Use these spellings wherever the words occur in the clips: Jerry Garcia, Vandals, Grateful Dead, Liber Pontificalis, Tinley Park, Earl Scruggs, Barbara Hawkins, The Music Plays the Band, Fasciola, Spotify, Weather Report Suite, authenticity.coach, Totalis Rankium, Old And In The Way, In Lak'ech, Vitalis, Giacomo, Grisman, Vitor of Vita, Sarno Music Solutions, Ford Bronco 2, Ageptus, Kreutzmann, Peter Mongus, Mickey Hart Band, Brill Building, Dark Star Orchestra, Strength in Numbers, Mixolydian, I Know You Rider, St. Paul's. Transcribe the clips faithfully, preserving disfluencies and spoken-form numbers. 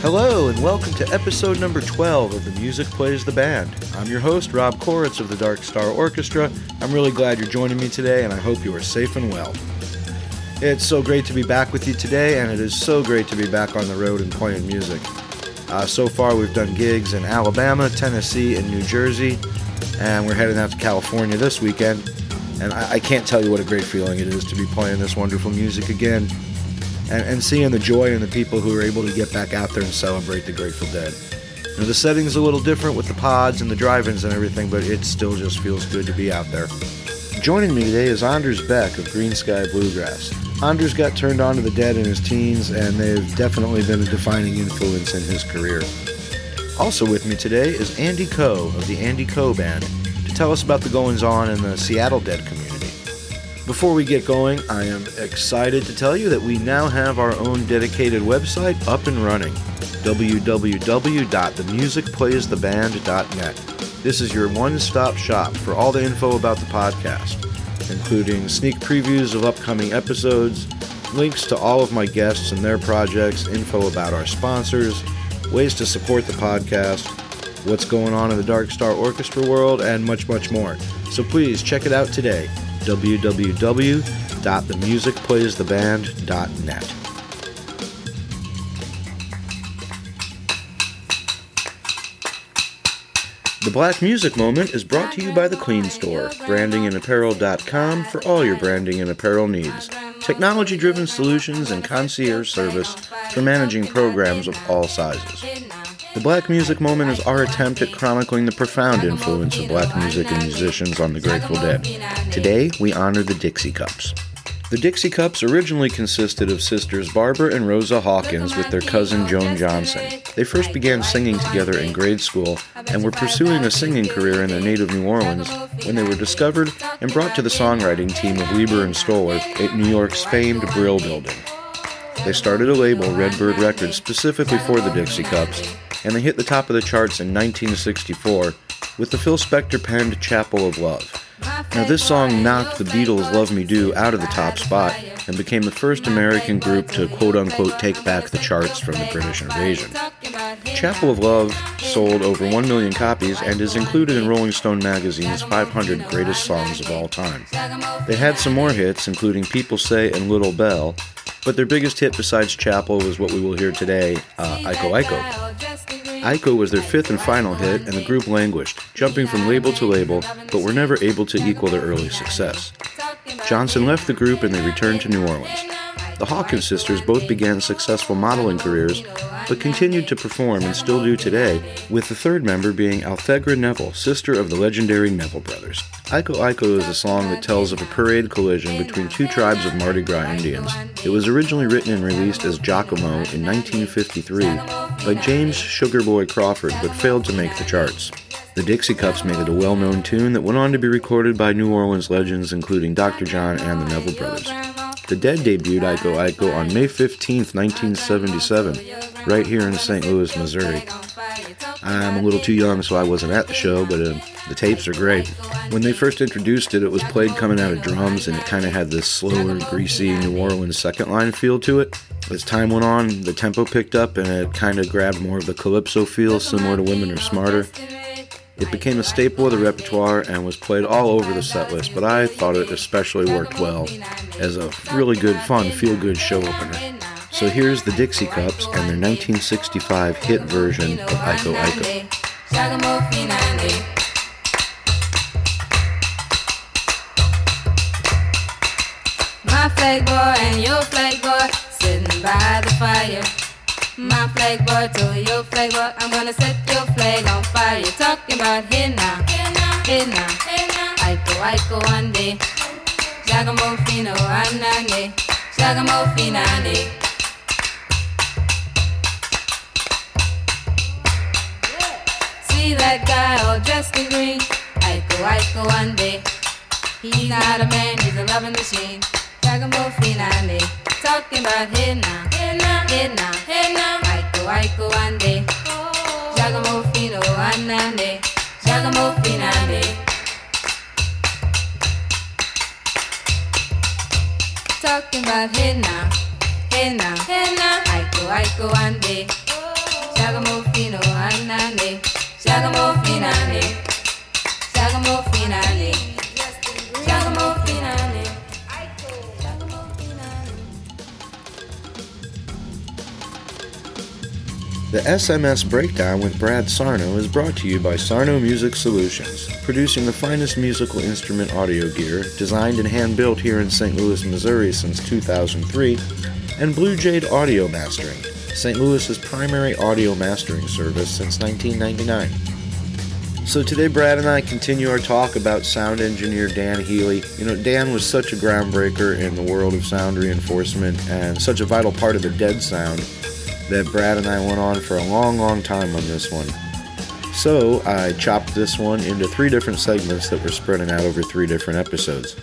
Hello and welcome to episode number twelve of The Music Plays the Band. I'm your host, Rob Koritz of the Dark Star Orchestra. I'm really glad you're joining me today, and I hope you are safe and well. It's so great to be back with you today, and it is so great to be back on the road and playing music. Uh, so far, we've done gigs in Alabama, Tennessee, and New Jersey, and we're heading out to California this weekend. And I, I can't tell you what a great feeling it is to be playing this wonderful music again. And, and seeing the joy in the people who are able to get back out there and celebrate the Grateful Dead. You know, the setting's a little different with the pods and the drive-ins and everything, but it still just feels good to be out there. Joining me today is Anders Beck of Greensky Bluegrass. Anders got turned on to the Dead in his teens, and they've definitely been a defining influence in his career. Also with me today is Andy Coe of the Andy Coe Band to tell us about the goings-on in the Seattle Dead community. Before we get going, I am excited to tell you that we now have our own dedicated website up and running, w w w dot the music plays the band dot net. This is your one-stop shop for all the info about the podcast, including sneak previews of upcoming episodes, links to all of my guests and their projects, info about our sponsors, ways to support the podcast, what's going on in the Dark Star Orchestra world, and much, much more. So please check it out today. w w w dot the music plays the band dot net. The Black Music Moment is brought to you by The Clean Store, branding and apparel dot com for all your branding and apparel needs. Technology-driven solutions and concierge service for managing programs of all sizes. The Black Music Moment is our attempt at chronicling the profound influence of black music and musicians on the Grateful Dead. Today, we honor the Dixie Cups. The Dixie Cups originally consisted of sisters Barbara and Rosa Hawkins with their cousin Joan Johnson. They first began singing together in grade school and were pursuing a singing career in their native New Orleans when they were discovered and brought to the songwriting team of Lieber and Stoller at New York's famed Brill Building. They started a label, Redbird Records, specifically for the Dixie Cups, and they hit the top of the charts in nineteen sixty-four with the Phil Spector-penned Chapel of Love. Now, this song knocked the Beatles' Love Me Do out of the top spot and became the first American group to quote-unquote take back the charts from the British invasion. Chapel of Love sold over one million copies and is included in Rolling Stone magazine's five hundred Greatest Songs of All Time. They had some more hits, including People Say and Little Bell, but their biggest hit besides Chapel was what we will hear today, uh, Iko Iko. Iko was their fifth and final hit, and the group languished, jumping from label to label, but were never able to equal their early success. Johnson left the group and they returned to New Orleans. The Hawkins sisters both began successful modeling careers, but continued to perform and still do today, with the third member being Althegra Neville, sister of the legendary Neville Brothers. Iko Iko is a song that tells of a parade collision between two tribes of Mardi Gras Indians. It was originally written and released as Giacomo in nineteen fifty-three by James Sugarboy Crawford, but failed to make the charts. The Dixie Cups made it a well-known tune that went on to be recorded by New Orleans legends including Doctor John and the Neville Brothers. The Dead debuted Iko Iko on May fifteenth, nineteen seventy-seven, right here in Saint Louis, Missouri. I'm a little too young, so I wasn't at the show, but uh, the tapes are great. When they first introduced it, it was played coming out of drums, and it kind of had this slower, greasy New Orleans second-line feel to it. As time went on, the tempo picked up, and it kind of grabbed more of the calypso feel, similar to Women Are Smarter. It became a staple of the repertoire and was played all over the set list, but I thought it especially worked well as a really good, fun, feel-good show opener. So here's the Dixie Cups and their nineteen sixty-five hit version of Iko Iko. My flag boy and your flag boy sitting by the fire. My flag boy to your flag boy, I'm gonna set your flag on fire. You're talking about here now, here now, here now, here now. Iko Iko ande, Giacomo Fino anane, Giacomo Finane. See that guy all dressed in green, Iko Iko ande. He's not a man, he's a loving machine, Giacomo Finane. Talking about here now, here now, here now, here now. Iko Iko ande, Giacomo Fino anane, Giacomo Finane. Talking about hey now, hey now, hey now. Iko Iko ande, Giacomo Fino anane, Giacomo Finane, Giacomo Finane, Giacomo Finane. Giacomo Finane. The S M S Breakdown with Brad Sarno is brought to you by Sarno Music Solutions, producing the finest musical instrument audio gear designed and hand-built here in Saint Louis, Missouri since two thousand three, and Blue Jade Audio Mastering, Saint Louis's primary audio mastering service since nineteen ninety-nine. So today Brad and I continue our talk about sound engineer Dan Healy. You know, Dan was such a groundbreaker in the world of sound reinforcement and such a vital part of the dead sound that Brad and I went on for a long, long time on this one. So I chopped this one into three different segments that were spreading out over three different episodes.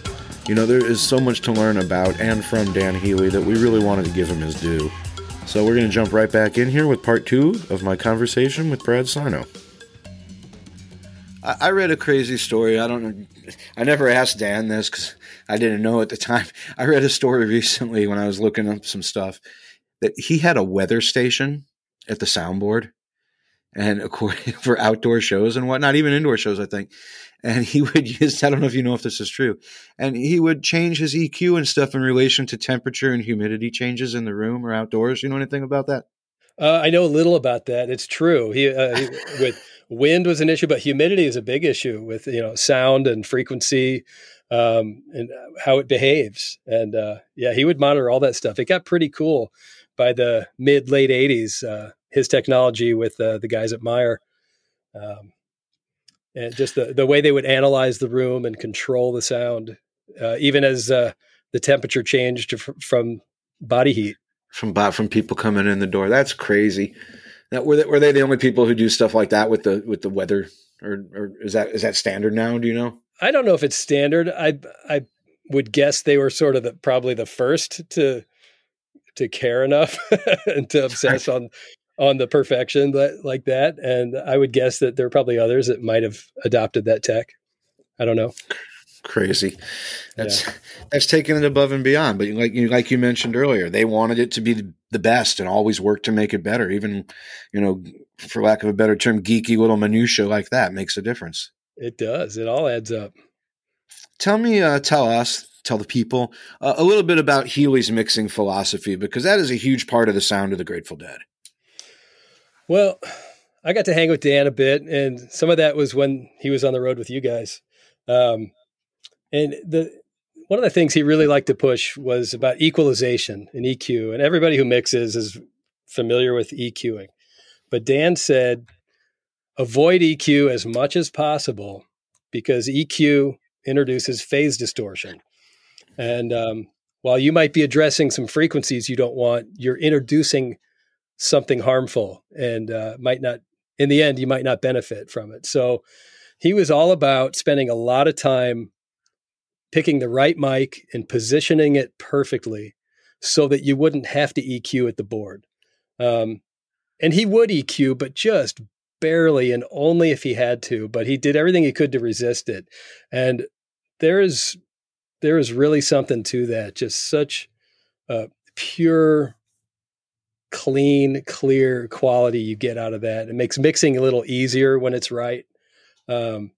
You know, there is so much to learn about and from Dan Healy that we really wanted to give him his due. So we're going to jump right back in here with part two of my conversation with Brad Sarno. I, I read a crazy story. I don't know. I never asked Dan this because I didn't know at the time. I read a story recently when I was looking up some stuff that he had a weather station at the soundboard. And according for outdoor shows and whatnot, even indoor shows, I think. And he would use, I don't know if you know if this is true, and he would change his E Q and stuff in relation to temperature and humidity changes in the room or outdoors. You know anything about that? Uh, I know a little about that. It's true. He, uh, he with wind was an issue, but humidity is a big issue with, you know, sound and frequency um, and how it behaves. And uh, yeah, he would monitor all that stuff. It got pretty cool by the mid late eighties. Uh, his technology with uh, the guys at Meyer, um, and just the, the way they would analyze the room and control the sound, uh, even as uh, the temperature changed f- from body heat. From from people coming in the door. That's crazy. Now, were, they, were they the only people who do stuff like that with the with the weather? Or, or is that is that standard now? Do you know? I don't know if it's standard. I I would guess they were sort of the, probably the first to to care enough and to obsess on on the perfection that, like that. And I would guess that there are probably others that might have adopted that tech. I don't know. Crazy. That's yeah. that's taking it above and beyond. But like you like you mentioned earlier, they wanted it to be the best and always work to make it better. Even, you know, for lack of a better term, geeky little minutia like that makes a difference. It does. It all adds up. Tell me, uh, tell us, tell the people uh, a little bit about Healy's mixing philosophy, because that is a huge part of the sound of the Grateful Dead. Well, I got to hang with Dan a bit, and some of that was when he was on the road with you guys. Um, and the one of the things he really liked to push was about equalization and E Q, and everybody who mixes is familiar with EQing. But Dan said, avoid E Q as much as possible because E Q introduces phase distortion. And um, while you might be addressing some frequencies you don't want, you're introducing something harmful and uh, might not, in the end, you might not benefit from it. So he was all about spending a lot of time picking the right mic and positioning it perfectly so that you wouldn't have to E Q at the board. Um, and he would E Q, but just barely and only if he had to, but he did everything he could to resist it. And there is, there is really something to that, just such uh, pure clean, clear quality you get out of that. It makes mixing a little easier when it's right. Um,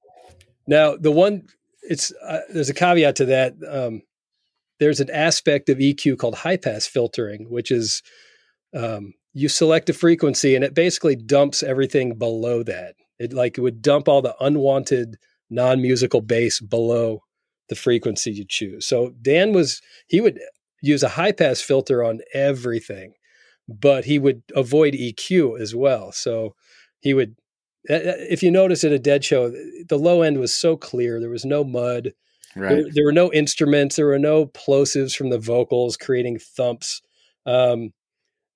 now, the one it's uh, there's a caveat to that. Um, there's an aspect of E Q called high pass filtering, which is um, you select a frequency and it basically dumps everything below that. It like it would dump all the unwanted non-musical bass below the frequency you choose. So Dan was he would use a high pass filter on everything. but he would avoid E Q as well. So he would, if you notice at a Dead show, the low end was so clear. There was no mud. Right. There, there were no instruments. There were no plosives from the vocals creating thumps. Um,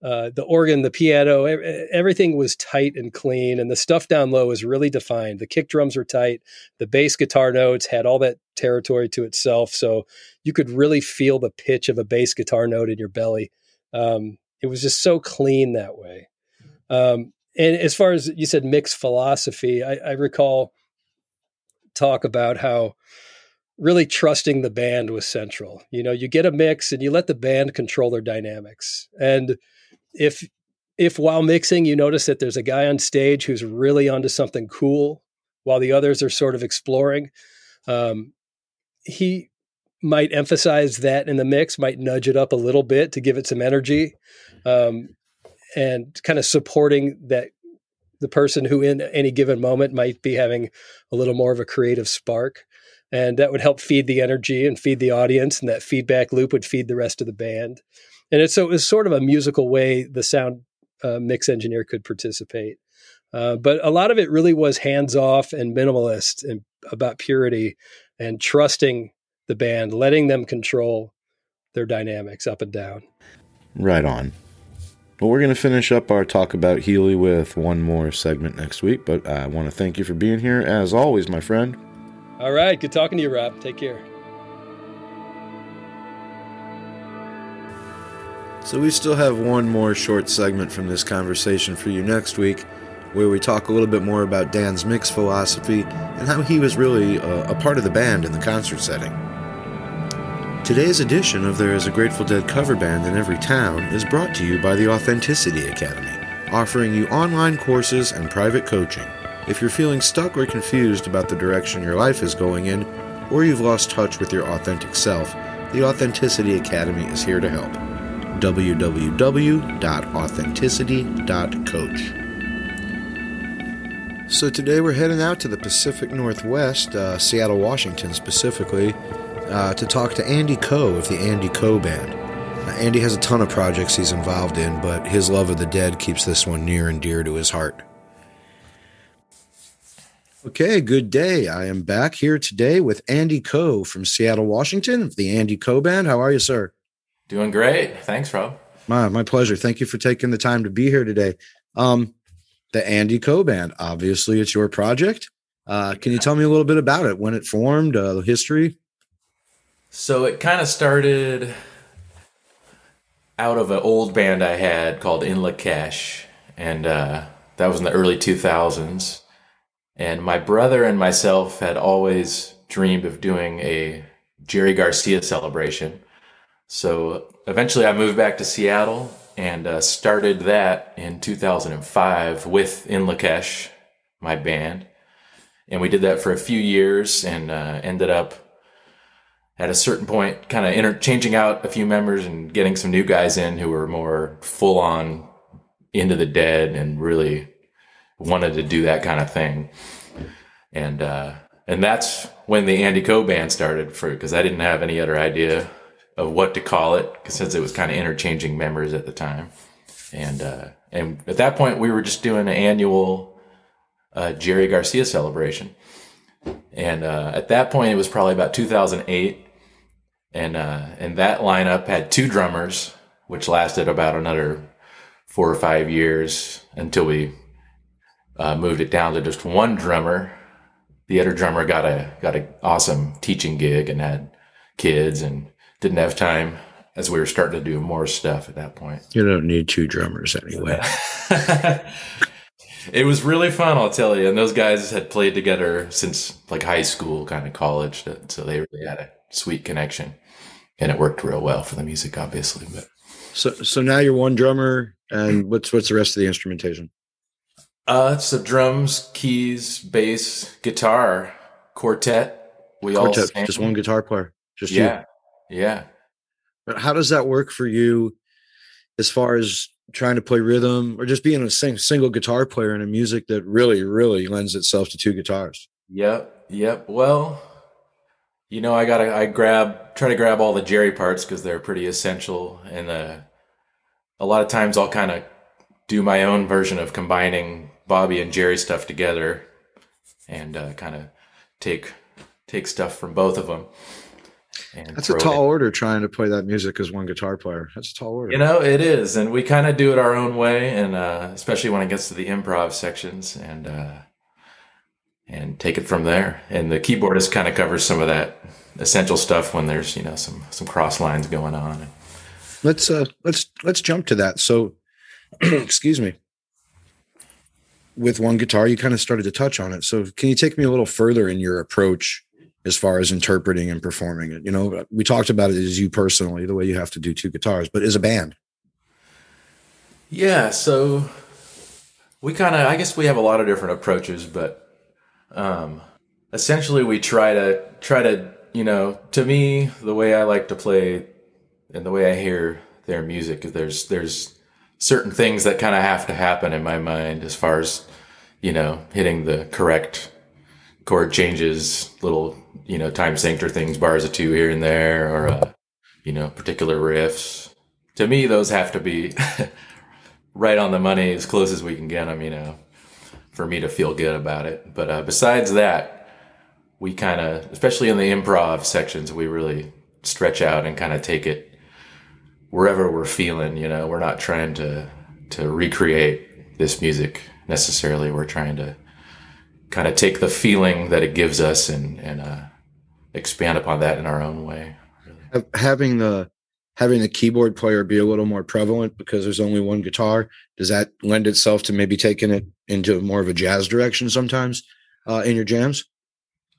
uh, the organ, the piano, everything was tight and clean. And the stuff down low was really defined. The kick drums were tight. The bass guitar notes had all that territory to itself. So you could really feel the pitch of a bass guitar note in your belly. Um, it was just so clean that way. Um, and as far as you said, mixed philosophy, I, I recall talk about how really trusting the band was central. You know, you get a mix and you let the band control their dynamics. And if, if while mixing, you notice that there's a guy on stage who's really onto something cool while the others are sort of exploring, um, he might emphasize that in the mix, might nudge it up a little bit to give it some energy, um, and kind of supporting that the person who in any given moment might be having a little more of a creative spark. And that would help feed the energy and feed the audience, and that feedback loop would feed the rest of the band. And it, so it was sort of a musical way the sound uh, mix engineer could participate. Uh, but a lot of it really was hands-off and minimalist and about purity and trusting the band, letting them control their dynamics up and down. Right on. Well, we're going to finish up our talk about Healy with one more segment next week, but I want to thank you for being here as always, my friend. All right. Good talking to you, Rob. Take care. So we still have one more short segment from this conversation for you next week, where we talk a little bit more about Dan's mix philosophy and how he was really a, a part of the band in the concert setting. Today's edition of There Is a Grateful Dead Cover Band in Every Town is brought to you by the Authenticity Academy, offering you online courses and private coaching. If you're feeling stuck or confused about the direction your life is going in, or you've lost touch with your authentic self, the Authenticity Academy is here to help. w w w dot authenticity dot coach. So today we're heading out to the Pacific Northwest, uh, Seattle, Washington specifically, uh, to talk to Andy Coe of the Andy Coe Band. Now, Andy has a ton of projects he's involved in, but his love of the Dead keeps this one near and dear to his heart. Okay, good day. I am back here today with Andy Coe from Seattle, Washington, of the Andy Coe Band. How are you, sir? Doing great. Thanks, Rob. My, my pleasure. Thank you for taking the time to be here today. Um, the Andy Coe Band, obviously it's your project. Uh, can you tell me a little bit about it, when it formed, uh, the history? So it kind of started out of an old band I had called In Lak'ech, and uh, that was in the early two thousands. And my brother and myself had always dreamed of doing a Jerry Garcia celebration. So eventually I moved back to Seattle and uh, started that in two thousand five with In Lak'ech, my band. And we did that for a few years and uh, ended up at a certain point kind of inter- changing out a few members and getting some new guys in who were more full on into the Dead and really wanted to do that kind of thing. And uh, and that's when the Andy Coe Band started, for because I didn't have any other idea of what to call it, because since it was kind of interchanging members at the time. And uh, and at that point, we were just doing an annual uh, Jerry Garcia celebration. And uh, at that point, it was probably about two thousand eight. And, uh, and that lineup had two drummers, which lasted about another four or five years until we Uh, moved it down to just one drummer. The other drummer got a got an awesome teaching gig and had kids and didn't have time, as we were starting to do more stuff at that point. You don't need two drummers anyway. It was really fun, I'll tell you. And those guys had played together since like high school, kind of college. So they really had a sweet connection, and it worked real well for the music, obviously. But so so now you're one drummer, and what's what's the rest of the instrumentation? Uh, so drums, keys, bass, guitar, quartet. We quartet, all sang. Just one guitar player. Just yeah, you. yeah. But how does that work for you, as far as trying to play rhythm or just being a sing- single guitar player in a music that really, really lends itself to two guitars? Yep, yep. Well, you know, I gotta, I grab, try to grab all the Jerry parts because they're pretty essential, and uh, a lot of times I'll kind of do my own version of combining Bobby and Jerry stuff together and uh, kind of take take stuff from both of them. And that's a tall order, trying to play that music as one guitar player. That's a tall order. You know, it is. And we kind of do it our own way, and uh, especially when it gets to the improv sections, and uh, and take it from there. And the keyboardist kind of covers some of that essential stuff when there's, you know, some some cross lines going on. Let's uh, let's let's jump to that. So, excuse me. With one guitar, you kind of started to touch on it. So, can you take me a little further in your approach as far as interpreting and performing it? You know, we talked about it as you personally, the way you have to do two guitars, but as a band. Yeah. So we kind of, I guess we have a lot of different approaches, but um, essentially we try to try to, you know, to me, the way I like to play and the way I hear their music, there's, there's certain things that kind of have to happen in my mind as far as, you know, hitting the correct chord changes, little, you know, time synced or things, bars of two here and there, or, uh, you know, particular riffs. To me, those have to be right on the money, as close as we can get them, you know, for me to feel good about it. But uh, besides that, we kind of, especially in the improv sections, we really stretch out and kind of take it wherever we're feeling, you know. We're not trying to, to recreate this music necessarily. We're trying to kind of take the feeling that it gives us and, and uh, expand upon that in our own way. Really. Having the having the keyboard player be a little more prevalent because there's only one guitar, does that lend itself to maybe taking it into more of a jazz direction sometimes uh, in your jams?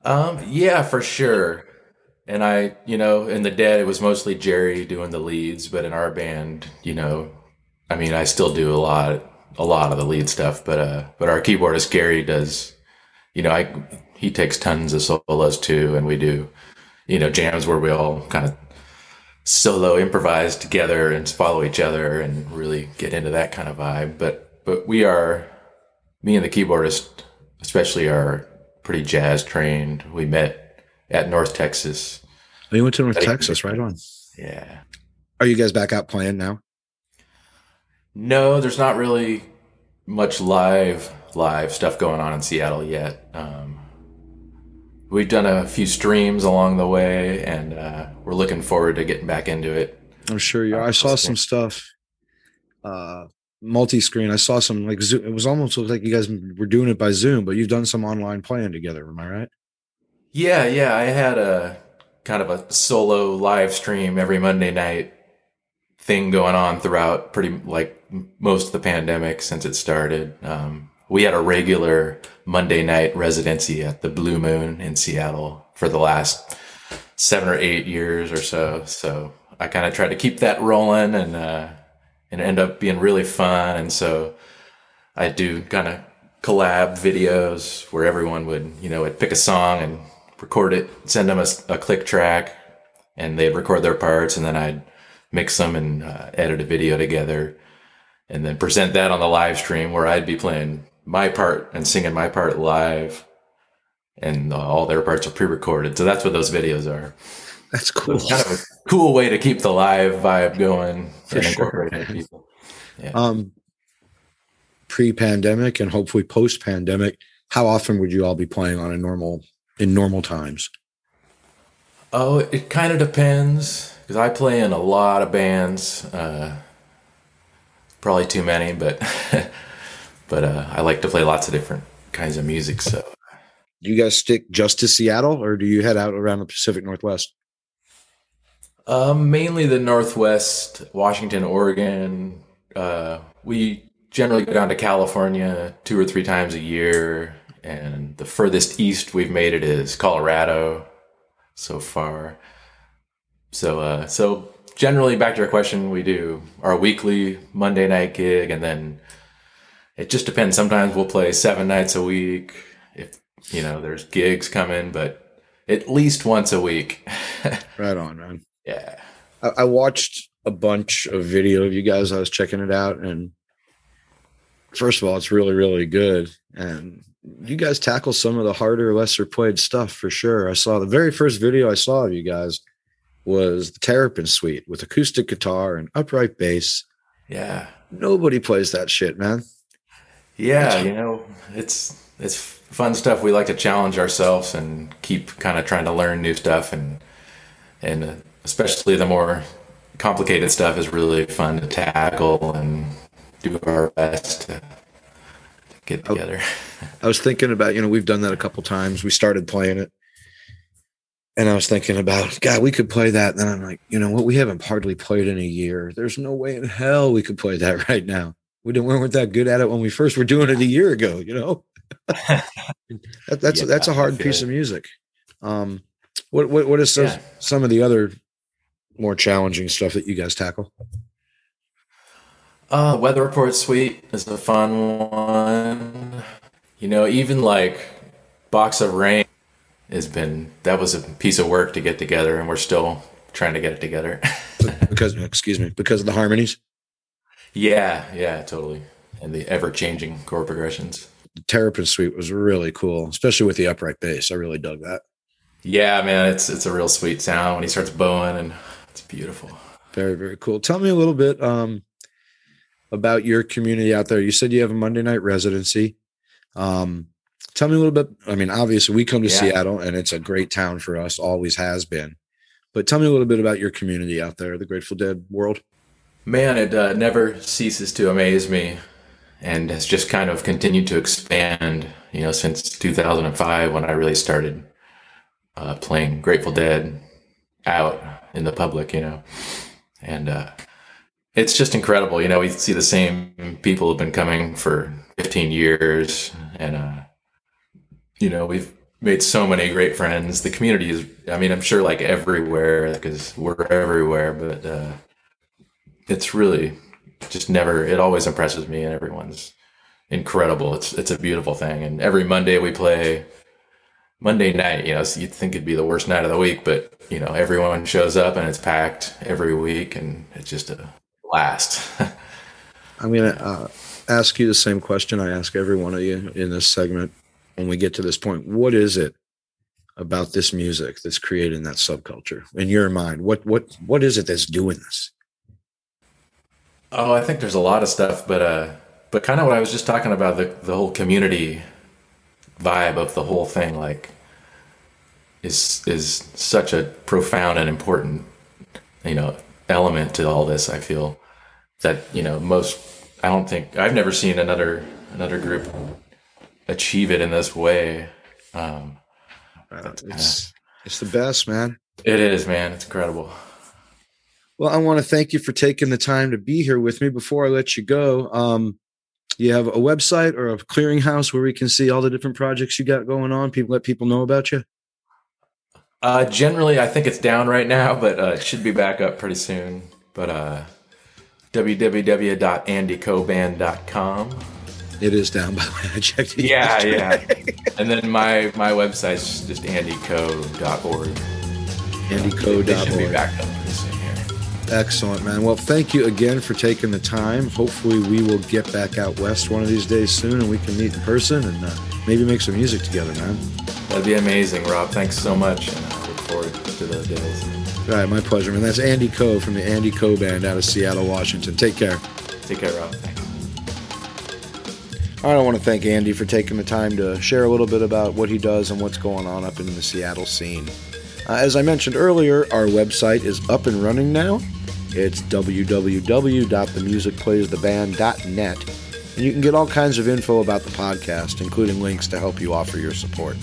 Um, yeah, for sure. And I, you know, in the Dead, it was mostly Jerry doing the leads, but in our band, you know, I mean, I still do a lot, a lot of the lead stuff, but uh, but our keyboardist Gary does. You know, I, he takes tons of solos too, and we do, you know, jams where we all kind of solo improvise together and follow each other and really get into that kind of vibe. But but we are, me and the keyboardist especially, are pretty jazz trained. We met at North Texas. Oh, you went to North Texas, right on. Yeah. Are you guys back out playing now? No, there's not really much live live stuff going on in Seattle yet. Um, we've done a few streams along the way, and uh, we're looking forward to getting back into it. I'm sure you are. I saw some stuff, uh, multi-screen. I saw some, like, Zoom. It was almost like you guys were doing it by Zoom, but you've done some online playing together. Am I right? Yeah, yeah. I had a kind of a solo live stream every Monday night thing going on throughout pretty, like, most of the pandemic since it started. Um, We had a regular Monday night residency at the Blue Moon in Seattle for the last seven or eight years or so. So I kind of tried to keep that rolling, and uh, and end up being really fun. And so I do kind of collab videos where everyone would, you know, would pick a song and record it, send them a, a click track, and they'd record their parts, and then I'd mix them and uh, edit a video together, and then present that on the live stream where I'd be playing my part and singing my part live, and uh, all their parts are pre-recorded. So that's what those videos are. That's cool. So it's kind of a cool way to keep the live vibe going for and incorporate sure. people. Yeah. Um, pre-pandemic and hopefully post-pandemic, how often would you all be playing on a normal in normal times? Oh, it kind of depends, because I play in a lot of bands. Uh, probably too many, but. But uh, I like to play lots of different kinds of music. So, do you guys stick just to Seattle, or do you head out around the Pacific Northwest? Uh, mainly the Northwest, Washington, Oregon. Uh, we generally go down to California two or three times a year, and the furthest east we've made it is Colorado so far. So, uh, so generally, back to your question, we do our weekly Monday night gig, and then. It just depends. Sometimes we'll play seven nights a week if, you know, there's gigs coming, but at least once a week. Right on, man. Yeah. I, I watched a bunch of video of you guys. I was checking it out. And first of all, it's really, really good. And you guys tackle some of the harder, lesser played stuff for sure. I saw the very first video I saw of you guys was the Terrapin Suite with acoustic guitar and upright bass. Yeah. Nobody plays that shit, man. Yeah, you know, it's it's fun stuff. We like to challenge ourselves and keep kind of trying to learn new stuff, and and especially the more complicated stuff is really fun to tackle and do our best to get together. I was thinking about, you know, we've done that a couple times. We started playing it, and I was thinking about, God, we could play that. And then I'm like, you know what? We haven't hardly played in a year. There's no way in hell we could play that right now. We didn't, we weren't that good at it when we first were doing it a year ago, you know. that, that's yeah, that's a hard piece it. of music. Um, what what what is some, yeah. some of the other more challenging stuff that you guys tackle? Uh, Weather Report Suite is a fun one. You know, even like Box of Rain has been, that was a piece of work to get together, and we're still trying to get it together. because excuse me, because of the harmonies. Yeah, yeah, totally. And the ever-changing chord progressions. The Terrapin Suite was really cool, especially with the upright bass. I really dug that. Yeah, man, it's it's a real sweet sound when he starts bowing, and it's beautiful. Very, very cool. Tell me a little bit um, about your community out there. You said you have a Monday night residency. Um, tell me a little bit. I mean, obviously, we come to yeah. Seattle, and it's a great town for us, always has been. But tell me a little bit about your community out there, the Grateful Dead world. Man, it uh, never ceases to amaze me, and has just kind of continued to expand, you know, since two thousand five when I really started uh, playing Grateful Dead out in the public, you know. And uh, it's just incredible, you know, we see the same people have been coming for fifteen years, and, uh, you know, we've made so many great friends. The community is, I mean, I'm sure like everywhere, because we're everywhere, but... Uh, It's really just never, it always impresses me, and everyone's incredible. It's it's a beautiful thing. And every Monday we play Monday night, you know, so you'd think it'd be the worst night of the week, but, you know, everyone shows up and it's packed every week, and it's just a blast. I'm going to uh, ask you the same question I ask every one of you in this segment when we get to this point. What is it about this music that's creating that subculture in your mind? What what what is it that's doing this? Oh, I think there's a lot of stuff, but uh, but kind of what I was just talking about, the, the whole community vibe of the whole thing, like, is is such a profound and important, you know, element to all this, I feel, that, you know, most, I don't think, I've never seen another another group achieve it in this way. Um, uh, it's, it's the best, man. It is, man. It's incredible. Well, I want to thank you for taking the time to be here with me. Before I let you go, um, you have a website or a clearinghouse where we can see all the different projects you got going on? People let people know about you? Uh, generally, I think it's down right now, but uh, it should be back up pretty soon. But uh, w w w dot andy co band dot com. It is down, by the way. I checked it Yeah, yesterday. yeah. And then my, my website's just andy co dot org. andy co dot org. It should be back up pretty soon. Excellent, man. Well, thank you again for taking the time. Hopefully we will get back out west one of these days soon, and we can meet in person and uh, maybe make some music together, man. That'd be amazing, Rob. Thanks so much, and I look forward to those days. All right, my pleasure, man. That's Andy Coe from the Andy Coe Band out of Seattle, Washington. Take care. Take care, Rob. Thanks. All right, I want to thank Andy for taking the time to share a little bit about what he does and what's going on up in the Seattle scene. Uh, as I mentioned earlier, our website is up and running now. It's w w w dot the music plays the band dot net, and you can get all kinds of info about the podcast, including links to help you offer your support.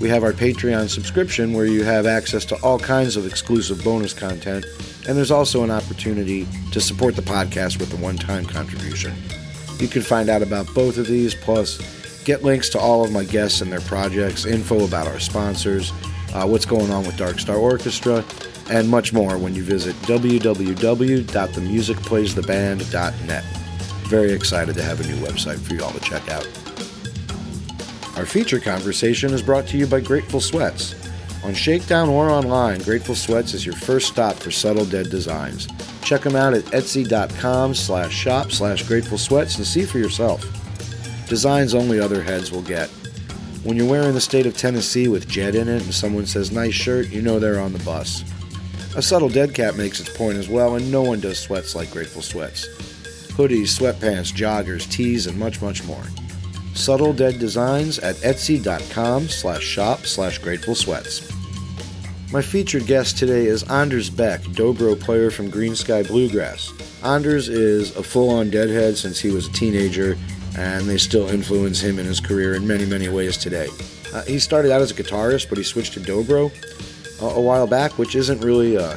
We have our Patreon subscription, where you have access to all kinds of exclusive bonus content, and there's also an opportunity to support the podcast with a one-time contribution. You can find out about both of these, plus get links to all of my guests and their projects, info about our sponsors, Uh, what's going on with Dark Star Orchestra, and much more when you visit w w w dot the music plays the band dot net. Very excited to have a new website for you all to check out. Our feature conversation is brought to you by Grateful Sweats. On Shakedown or online, Grateful Sweats is your first stop for subtle dead designs. Check them out at etsy.com slash shop slash Grateful Sweats and see for yourself. Designs only other heads will get. When you're wearing the state of Tennessee with Jet in it and someone says, nice shirt, you know they're on the bus. A subtle dead cap makes its point as well, and no one does sweats like Grateful Sweats. hoodies, sweatpants, joggers, tees, and much, much more. Subtle Dead Designs at etsy.com slash shop slash Grateful Sweats. My featured guest today is Anders Beck, dobro player from Greensky Bluegrass. Anders is a full-on Deadhead since he was a teenager, and they still influence him in his career in many, many ways today. Uh, he started out as a guitarist, but he switched to dobro uh, a while back, which isn't really an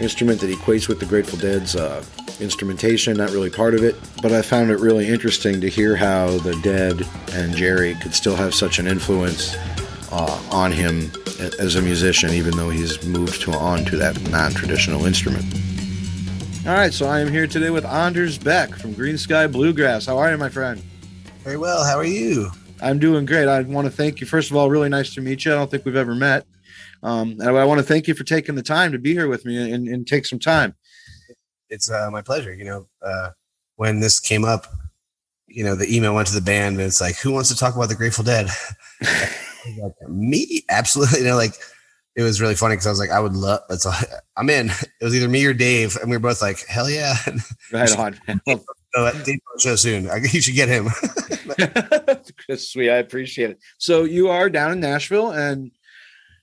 instrument that equates with the Grateful Dead's uh, instrumentation, not really part of it, but I found it really interesting to hear how the Dead and Jerry could still have such an influence uh, on him as a musician, even though he's moved to, on to that non-traditional instrument. All right, so I am here today with Anders Beck from Greensky Bluegrass. How are you, my friend? Very well. How are you? I'm doing great. I want to thank you. First of all, really nice to meet you. I don't think we've ever met. Um, and I want to thank you for taking the time to be here with me and, and take some time. It's uh, my pleasure. You know, uh, when this came up, you know, the email went to the band and it's like, who wants to talk about the Grateful Dead? Like, me? Absolutely. You know, like, it was really funny because I was like, I would love, that's all, I'm in. It was either me or Dave. And we were both like, hell yeah. Right on. Dave will show soon. I, you should get him. That's sweet. I appreciate it. So you are down in Nashville, and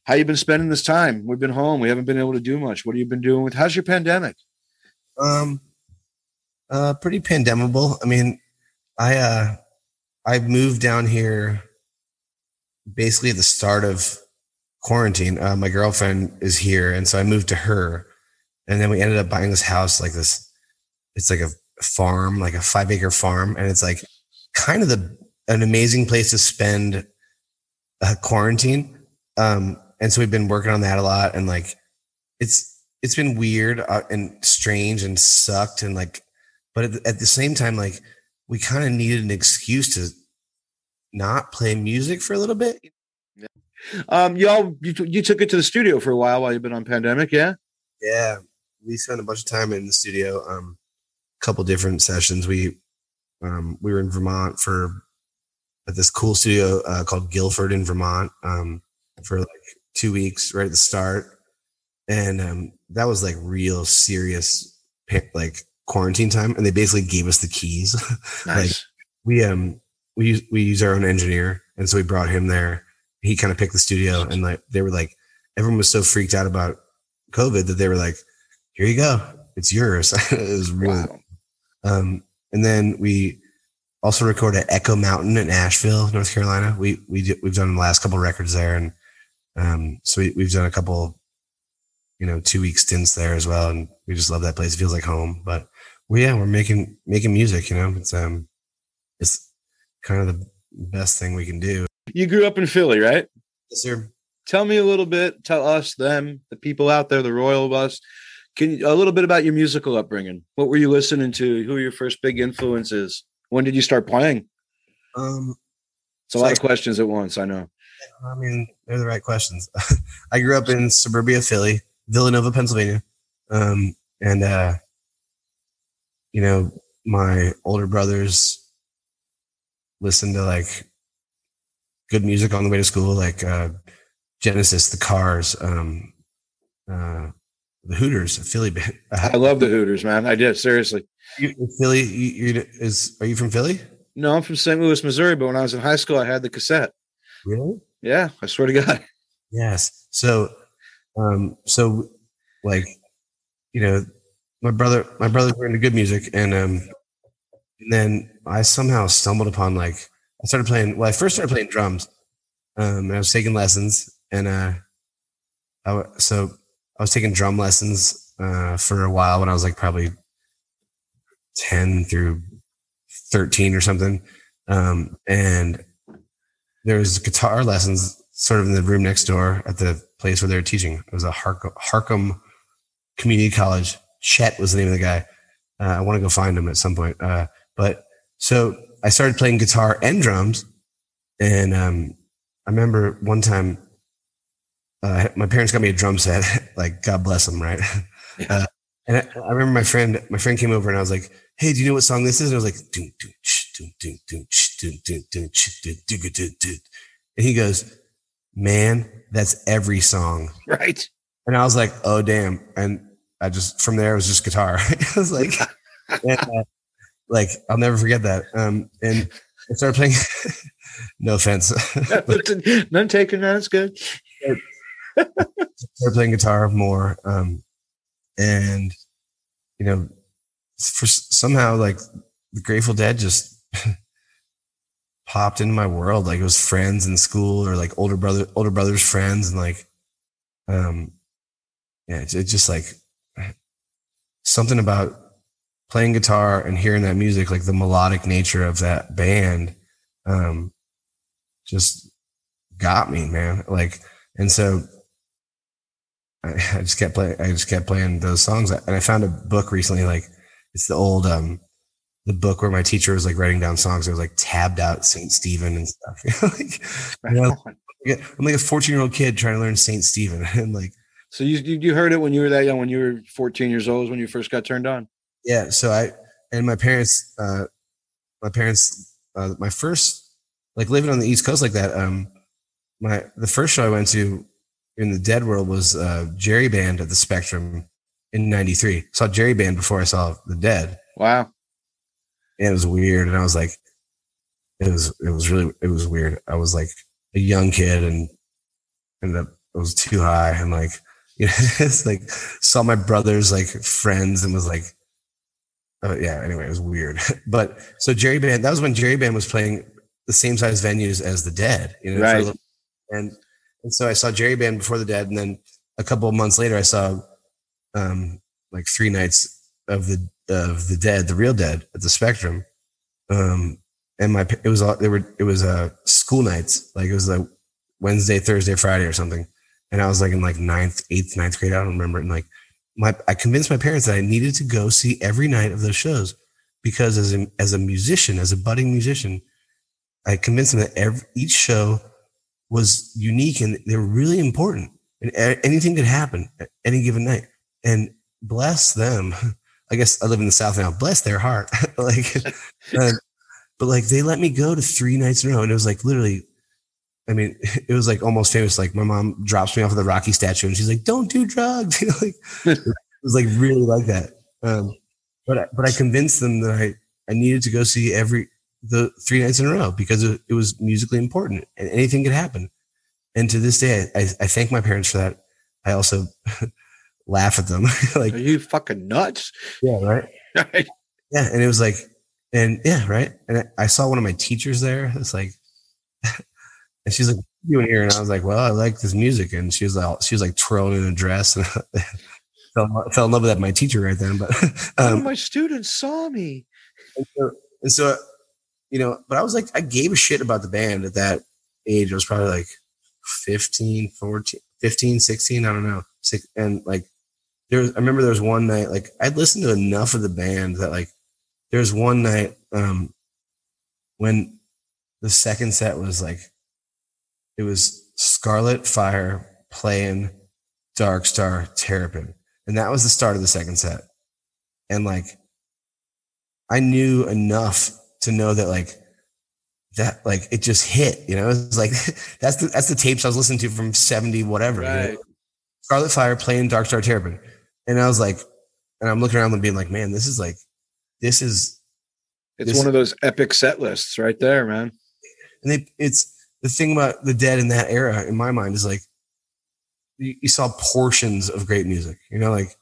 how you been spending this time? We've been home. We haven't been able to do much. What have you been doing with, how's your pandemic? Um, uh, pretty pandemable. I mean, I, uh, I moved down here basically at the start of quarantine. Uh, my girlfriend is here, and so I moved to her, and then we ended up buying this house, like this, it's like a farm, like a five acre farm, and it's like kind of the an amazing place to spend a quarantine. Um, and so we've been working on that a lot, and like it's it's been weird uh, and strange and sucked, and like, but at the, at the same time, like, we kind of needed an excuse to not play music for a little bit. Um, y'all, you, you took it to the studio for a while while you've been on pandemic, yeah? Yeah, we spent a bunch of time in the studio. Um, a couple different sessions. We um, we were in Vermont for at this cool studio uh, called Guilford in Vermont um, for like two weeks right at the start, and um, that was like real serious like quarantine time. And they basically gave us the keys. Nice. Like, we um we we use our own engineer, and so we brought him there. He kind of picked the studio, and like, they were like, everyone was so freaked out about COVID that they were like, here you go. It's yours. It was really, wow. Um, and then we also record at Echo Mountain in Asheville, North Carolina. We, we do, we've done the last couple of records there. And, um, so we, we've done a couple, you know, two week stints there as well. And we just love that place. It feels like home, but we, yeah, we're making, making music, you know, it's, um, it's kind of the best thing we can do. You grew up in Philly, right? Yes, sir. Tell me a little bit. Tell us, them, the people out there, the royal bus. Can you, a little bit about your musical upbringing? What were you listening to? Who were your first big influences? When did you start playing? Um, it's a so lot I, of questions at once. I know. I mean, they're the right questions. I grew up in suburbia Philly, Villanova, Pennsylvania, um, and uh, you know, my older brothers listened to like good music on the way to school, like uh, Genesis, the Cars, um, uh, the Hooters, a Philly band. I love the Hooters, man. I did, seriously. You, Philly, you, you, is are you from Philly? No, I'm from Saint Louis, Missouri. But when I was in high school, I had the cassette. Really? Yeah, I swear to God. Yes. So, um, so like, you know, my brother, my brothers were into good music, and um, and then I somehow stumbled upon like. I started playing, well, I first started playing drums, um, and I was taking lessons, and, uh, I w- so I was taking drum lessons, uh, for a while when I was like probably ten through thirteen or something. Um, and there was guitar lessons sort of in the room next door at the place where they were teaching. It was a Harc- Harcum Community College. Chet was the name of the guy. Uh, I want to go find him at some point. Uh, but so I started playing guitar and drums, and um, I remember one time uh, my parents got me a drum set. Like, God bless them, right? Yeah. Uh, and I, I remember my friend, my friend came over, and I was like, "Hey, do you know what song this is?" And I was like, "Doo doo doo doo doo doo doo doo doo doo doo," and he goes, "Man, that's every song, right?" And I was like, "Oh, damn!" And I just from there it was just guitar. I was like. And, uh, Like, I'll never forget that. Um, and I started playing. No offense. But, none taken. That's good. I started playing guitar more. Um, and, you know, for somehow, like, the Grateful Dead just popped into my world. Like, it was friends in school, or like older brother, older brother's friends. And like, um, yeah, it, it just like something about playing guitar and hearing that music, like the melodic nature of that band, um, just got me, man. Like, and so I, I just kept playing, I just kept playing those songs. And I found a book recently, like it's the old, um, the book where my teacher was like writing down songs. I was like tabbed out Saint Stephen and stuff. like, you know, I'm like a fourteen year old kid trying to learn Saint Stephen. And like, so you, you heard it when you were that young, when you were fourteen years old, when you first got turned on. Yeah. So I, and my parents, uh, my parents, uh, my first, like living on the East Coast like that. Um, my, the first show I went to in the Dead world was uh Jerry Band at the Spectrum in ninety-three. Saw Jerry Band before I saw the Dead. Wow. And it was weird. And I was like, it was, it was really, it was weird. I was like a young kid and ended up, it was too high. And like, you know, it's like saw my brother's like friends and was like, Uh, yeah, anyway, it was weird. But so Jerry Band, that was when Jerry Band was playing the same size venues as the Dead. You know, right. And, and so I saw Jerry Band before the Dead. And then a couple of months later, I saw um, like three nights of the of the Dead, the real Dead at the Spectrum. Um, and my it was all they were it was uh, school nights. Like it was like Wednesday, Thursday, Friday or something. And I was like in like ninth, eighth, ninth grade. I don't remember. And like My, I convinced my parents that I needed to go see every night of those shows because as a, as a musician, as a budding musician, I convinced them that every, each show was unique and they were really important and anything could happen at any given night. And bless them. I guess I live in the South now, bless their heart. like, uh, but like they let me go to three nights in a row. And it was like, literally, I mean, it was like almost famous. Like my mom drops me off at the Rocky statue and she's like, don't do drugs. You know, like, it was like really like that. Um, but, I, but I convinced them that I, I needed to go see every, the three nights in a row because it, it was musically important and anything could happen. And to this day, I, I thank my parents for that. I also laugh at them. Like, are you fucking nuts? Yeah. Right. right. Yeah. And it was like, and yeah. Right. And I, I saw one of my teachers there. It's like, and she's like, what are you doing here? And I was like, well, I like this music. And she was like, she was like twirling in a dress. And I fell, fell in love with that, my teacher right then. But um, my students saw me. And so, and so, you know, but I was like, I gave a shit about the band at that age. I was probably like fifteen, fourteen, fifteen, sixteen. I don't know. Six, and like, there was, I remember there was one night, like I'd listened to enough of the band that like, there was one night um, when the second set was like, it was Scarlet Fire playing Dark Star Terrapin. And that was the start of the second set. And like, I knew enough to know that like, that like, it just hit, you know, it's like, that's the, that's the tapes I was listening to from seventy, whatever, right. You know? Scarlet Fire playing Dark Star Terrapin. And I was like, and I'm looking around and being like, man, this is like, this is, it's this one of those epic set lists right there, man. And they, it's, the thing about the Dead in that era, in my mind, is like you, you saw portions of great music, you know, like,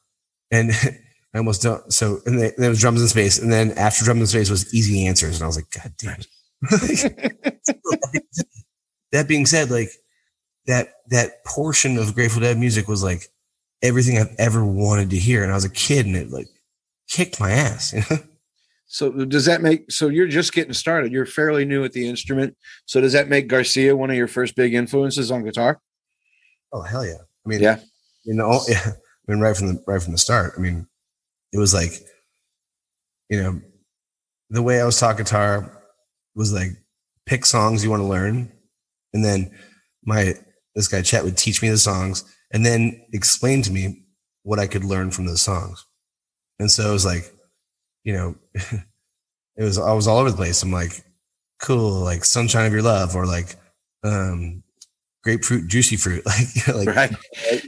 and I almost don't. So, and they, there was Drums in Space, and then after Drums in Space was Easy Answers, and I was like, God damn it. That being said, like that that portion of Grateful Dead music was like everything I've ever wanted to hear, and I was a kid, and it like kicked my ass, you know. So does that make, so you're just getting started. You're fairly new at the instrument. So does that make Garcia one of your first big influences on guitar? Oh, hell yeah. I mean, yeah, you know, yeah. I mean, right from the, right from the start. I mean, it was like, you know, the way I was taught guitar was like pick songs you want to learn. And then my, this guy Chet would teach me the songs and then explain to me what I could learn from those songs. And so it was like, you know, it was, I was all over the place. I'm like, cool. Like Sunshine of Your Love or like, um, Grapefruit, Juicy Fruit. Like, you know, like right. it,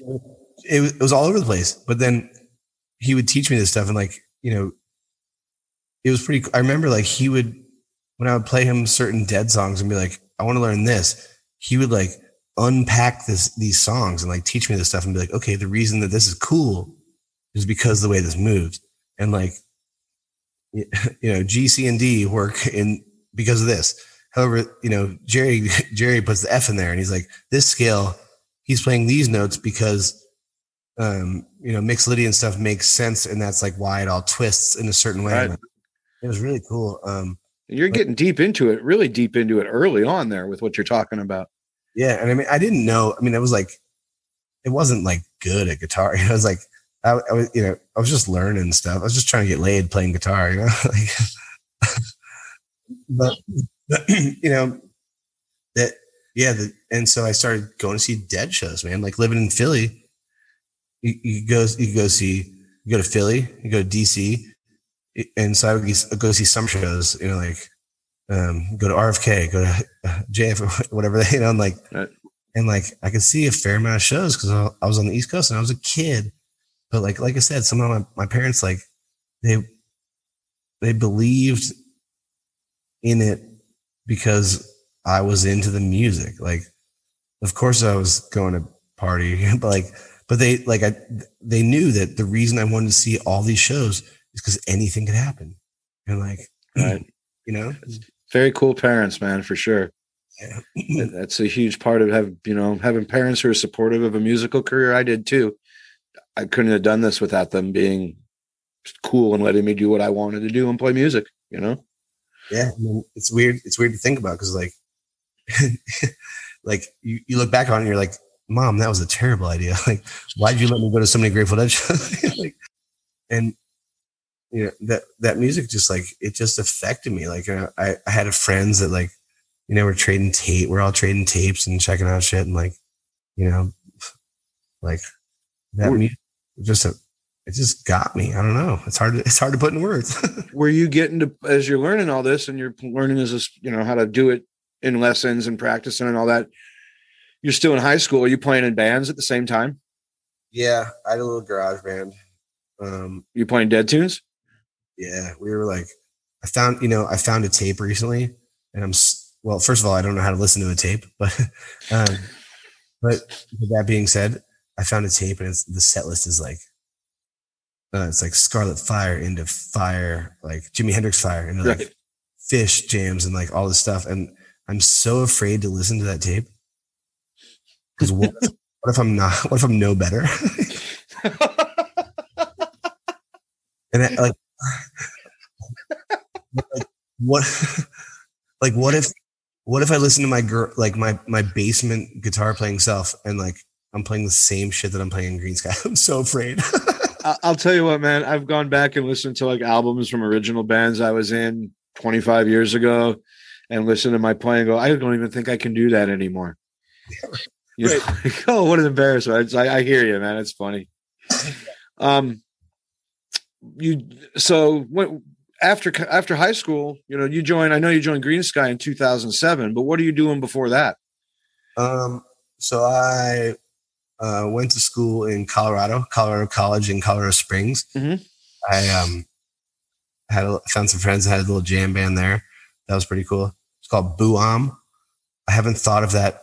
was, it was all over the place. But then he would teach me this stuff and like, you know, it was pretty, I remember like he would, when I would play him certain Dead songs and be like, I want to learn this, he would like unpack this, these songs and like teach me this stuff and be like, okay, the reason that this is cool is because the way this moves. And like, you know, G, C, and D work in because of this. However, you know, Jerry, Jerry puts the F in there and he's like, this scale, he's playing these notes because, um, you know, Mixolydian stuff makes sense. And that's like why it all twists in a certain way. Right. It was really cool. Um, you're but, getting deep into it, really deep into it early on there with what you're talking about. Yeah. And I mean, I didn't know, I mean, it was like, it wasn't like good at guitar. I was like, I, I was, you know, I was just learning stuff. I was just trying to get laid playing guitar, you know, like, but, but, you know, that, yeah. The, and so I started going to see Dead shows, man, like living in Philly, you, you go, you go see, you go to Philly, you go to D C. And so I would go see some shows, you know, like, um, go to R F K, go to J F, whatever, you know, and like, right. and like, I could see a fair amount of shows cause I was on the East Coast and I was a kid. But like, like I said, some of my, my parents, like they, they believed in it because I was into the music. Like, of course I was going to party, but like, but they, like I, they knew that the reason I wanted to see all these shows is because anything could happen. And like, right. you know, very cool parents, man, for sure. Yeah. That's a huge part of having, you know, having parents who are supportive of a musical career. I did too. I couldn't have done this without them being cool and letting me do what I wanted to do and play music, you know? Yeah. I mean, it's weird. It's weird to think about. Cause like, like you, you look back on it and you're like, Mom, that was a terrible idea. Like, why'd you let me go to so many Grateful Dead shows? Like, and you know, that, that music just like, it just affected me. Like uh, I, I had a friends that like, you know, we're trading tape. We're all trading tapes and checking out shit. And like, you know, like that music. Just a, it just got me. I don't know. It's hard. To, it's hard to put in words. Were you getting to as you're learning all this, and you're learning as this, you know, how to do it in lessons and practicing and all that? You're still in high school. Are you playing in bands at the same time? Yeah, I had a little garage band. Um, you playing Dead tunes? Yeah, we were like, I found, you know, I found a tape recently, and I'm well. First of all, I don't know how to listen to a tape, but, um, but with that being said. I found a tape and it's, the set list is like, uh, it's like Scarlet Fire into Fire, like Jimi Hendrix Fire and like right. Fish jams and like all this stuff. And I'm so afraid to listen to that tape. Cause what, what if I'm not, what if I'm no better? And I, like, like, what, like, what if, what if I listen to my girl, like my, my basement guitar playing self and like, I'm playing the same shit that I'm playing in Greensky. I'm so afraid. I'll tell you what, man, I've gone back and listened to like albums from original bands I was in twenty-five years ago and listened to my play and go, I don't even think I can do that anymore. You right. know, like, oh, what an embarrassment. I, I hear you, man. It's funny. Um, you, so when, after, after high school, you know, you joined, I know you joined Greensky in two thousand seven, but what are you doing before that? Um, so I, Uh, went to school in Colorado, Colorado College in Colorado Springs. Mm-hmm. I um, had a, found some friends that had a little jam band there. That was pretty cool. It's called Boo-Om. I haven't thought of that,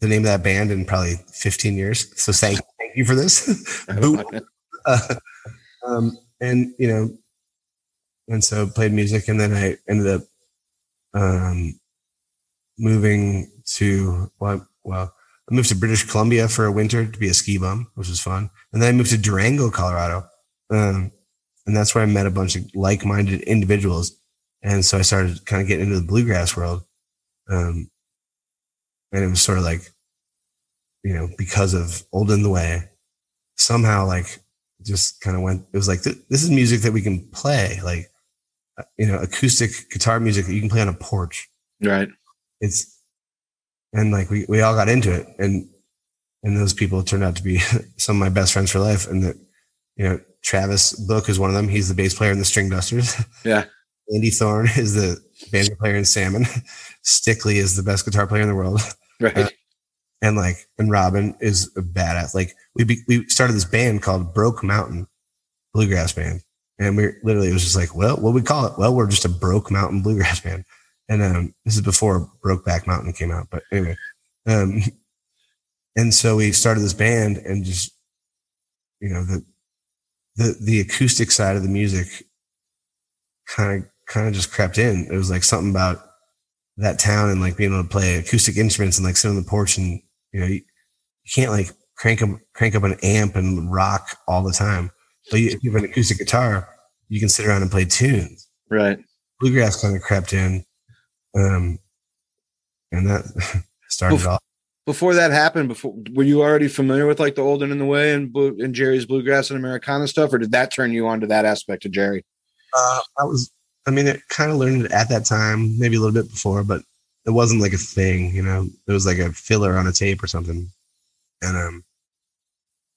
the name of that band in probably fifteen years. So thank, thank you for this. uh, um, and, you know, and so played music. And then I ended up um, moving to, well, well I moved to British Columbia for a winter to be a ski bum, which was fun. And then I moved to Durango, Colorado. Um, and that's where I met a bunch of like-minded individuals. And so I started kind of getting into the bluegrass world. Um, and it was sort of like, you know, because of Old in the Way, somehow like just kind of went, it was like, th- this is music that we can play. Like, you know, acoustic guitar music that you can play on a porch. Right. It's, And like we, we all got into it, and and those people turned out to be some of my best friends for life. And that, you know, Travis Book is one of them. He's the bass player in the String Dusters. Yeah. Andy Thorne is the banjo player in Salmon. Stickley is the best guitar player in the world. Right. Uh, and like and Robin is a badass. Like we be, we started this band called Broke Mountain Bluegrass Band, And we literally, it was just like, well, what do we call it? Well, we're just a Broke Mountain Bluegrass Band. And um, this is before Brokeback Mountain came out. But anyway, um, and so we started this band, and just, you know, the the the acoustic side of the music kind of kind of just crept in. It was like something about that town and like being able to play acoustic instruments and like sit on the porch, and, you know, you, you can't like crank up, crank up an amp and rock all the time. But you, if you have an acoustic guitar, you can sit around and play tunes. Right. Bluegrass kind of crept in. Um, and that started before, off. Before that happened, before, were you already familiar with like the Old and in the Way and blue, and Jerry's Bluegrass and Americana stuff, or did that turn you on to that aspect of Jerry? Uh, I was, I mean, it kind of learned it at that time, maybe a little bit before, but it wasn't like a thing, you know, it was like a filler on a tape or something. And, um,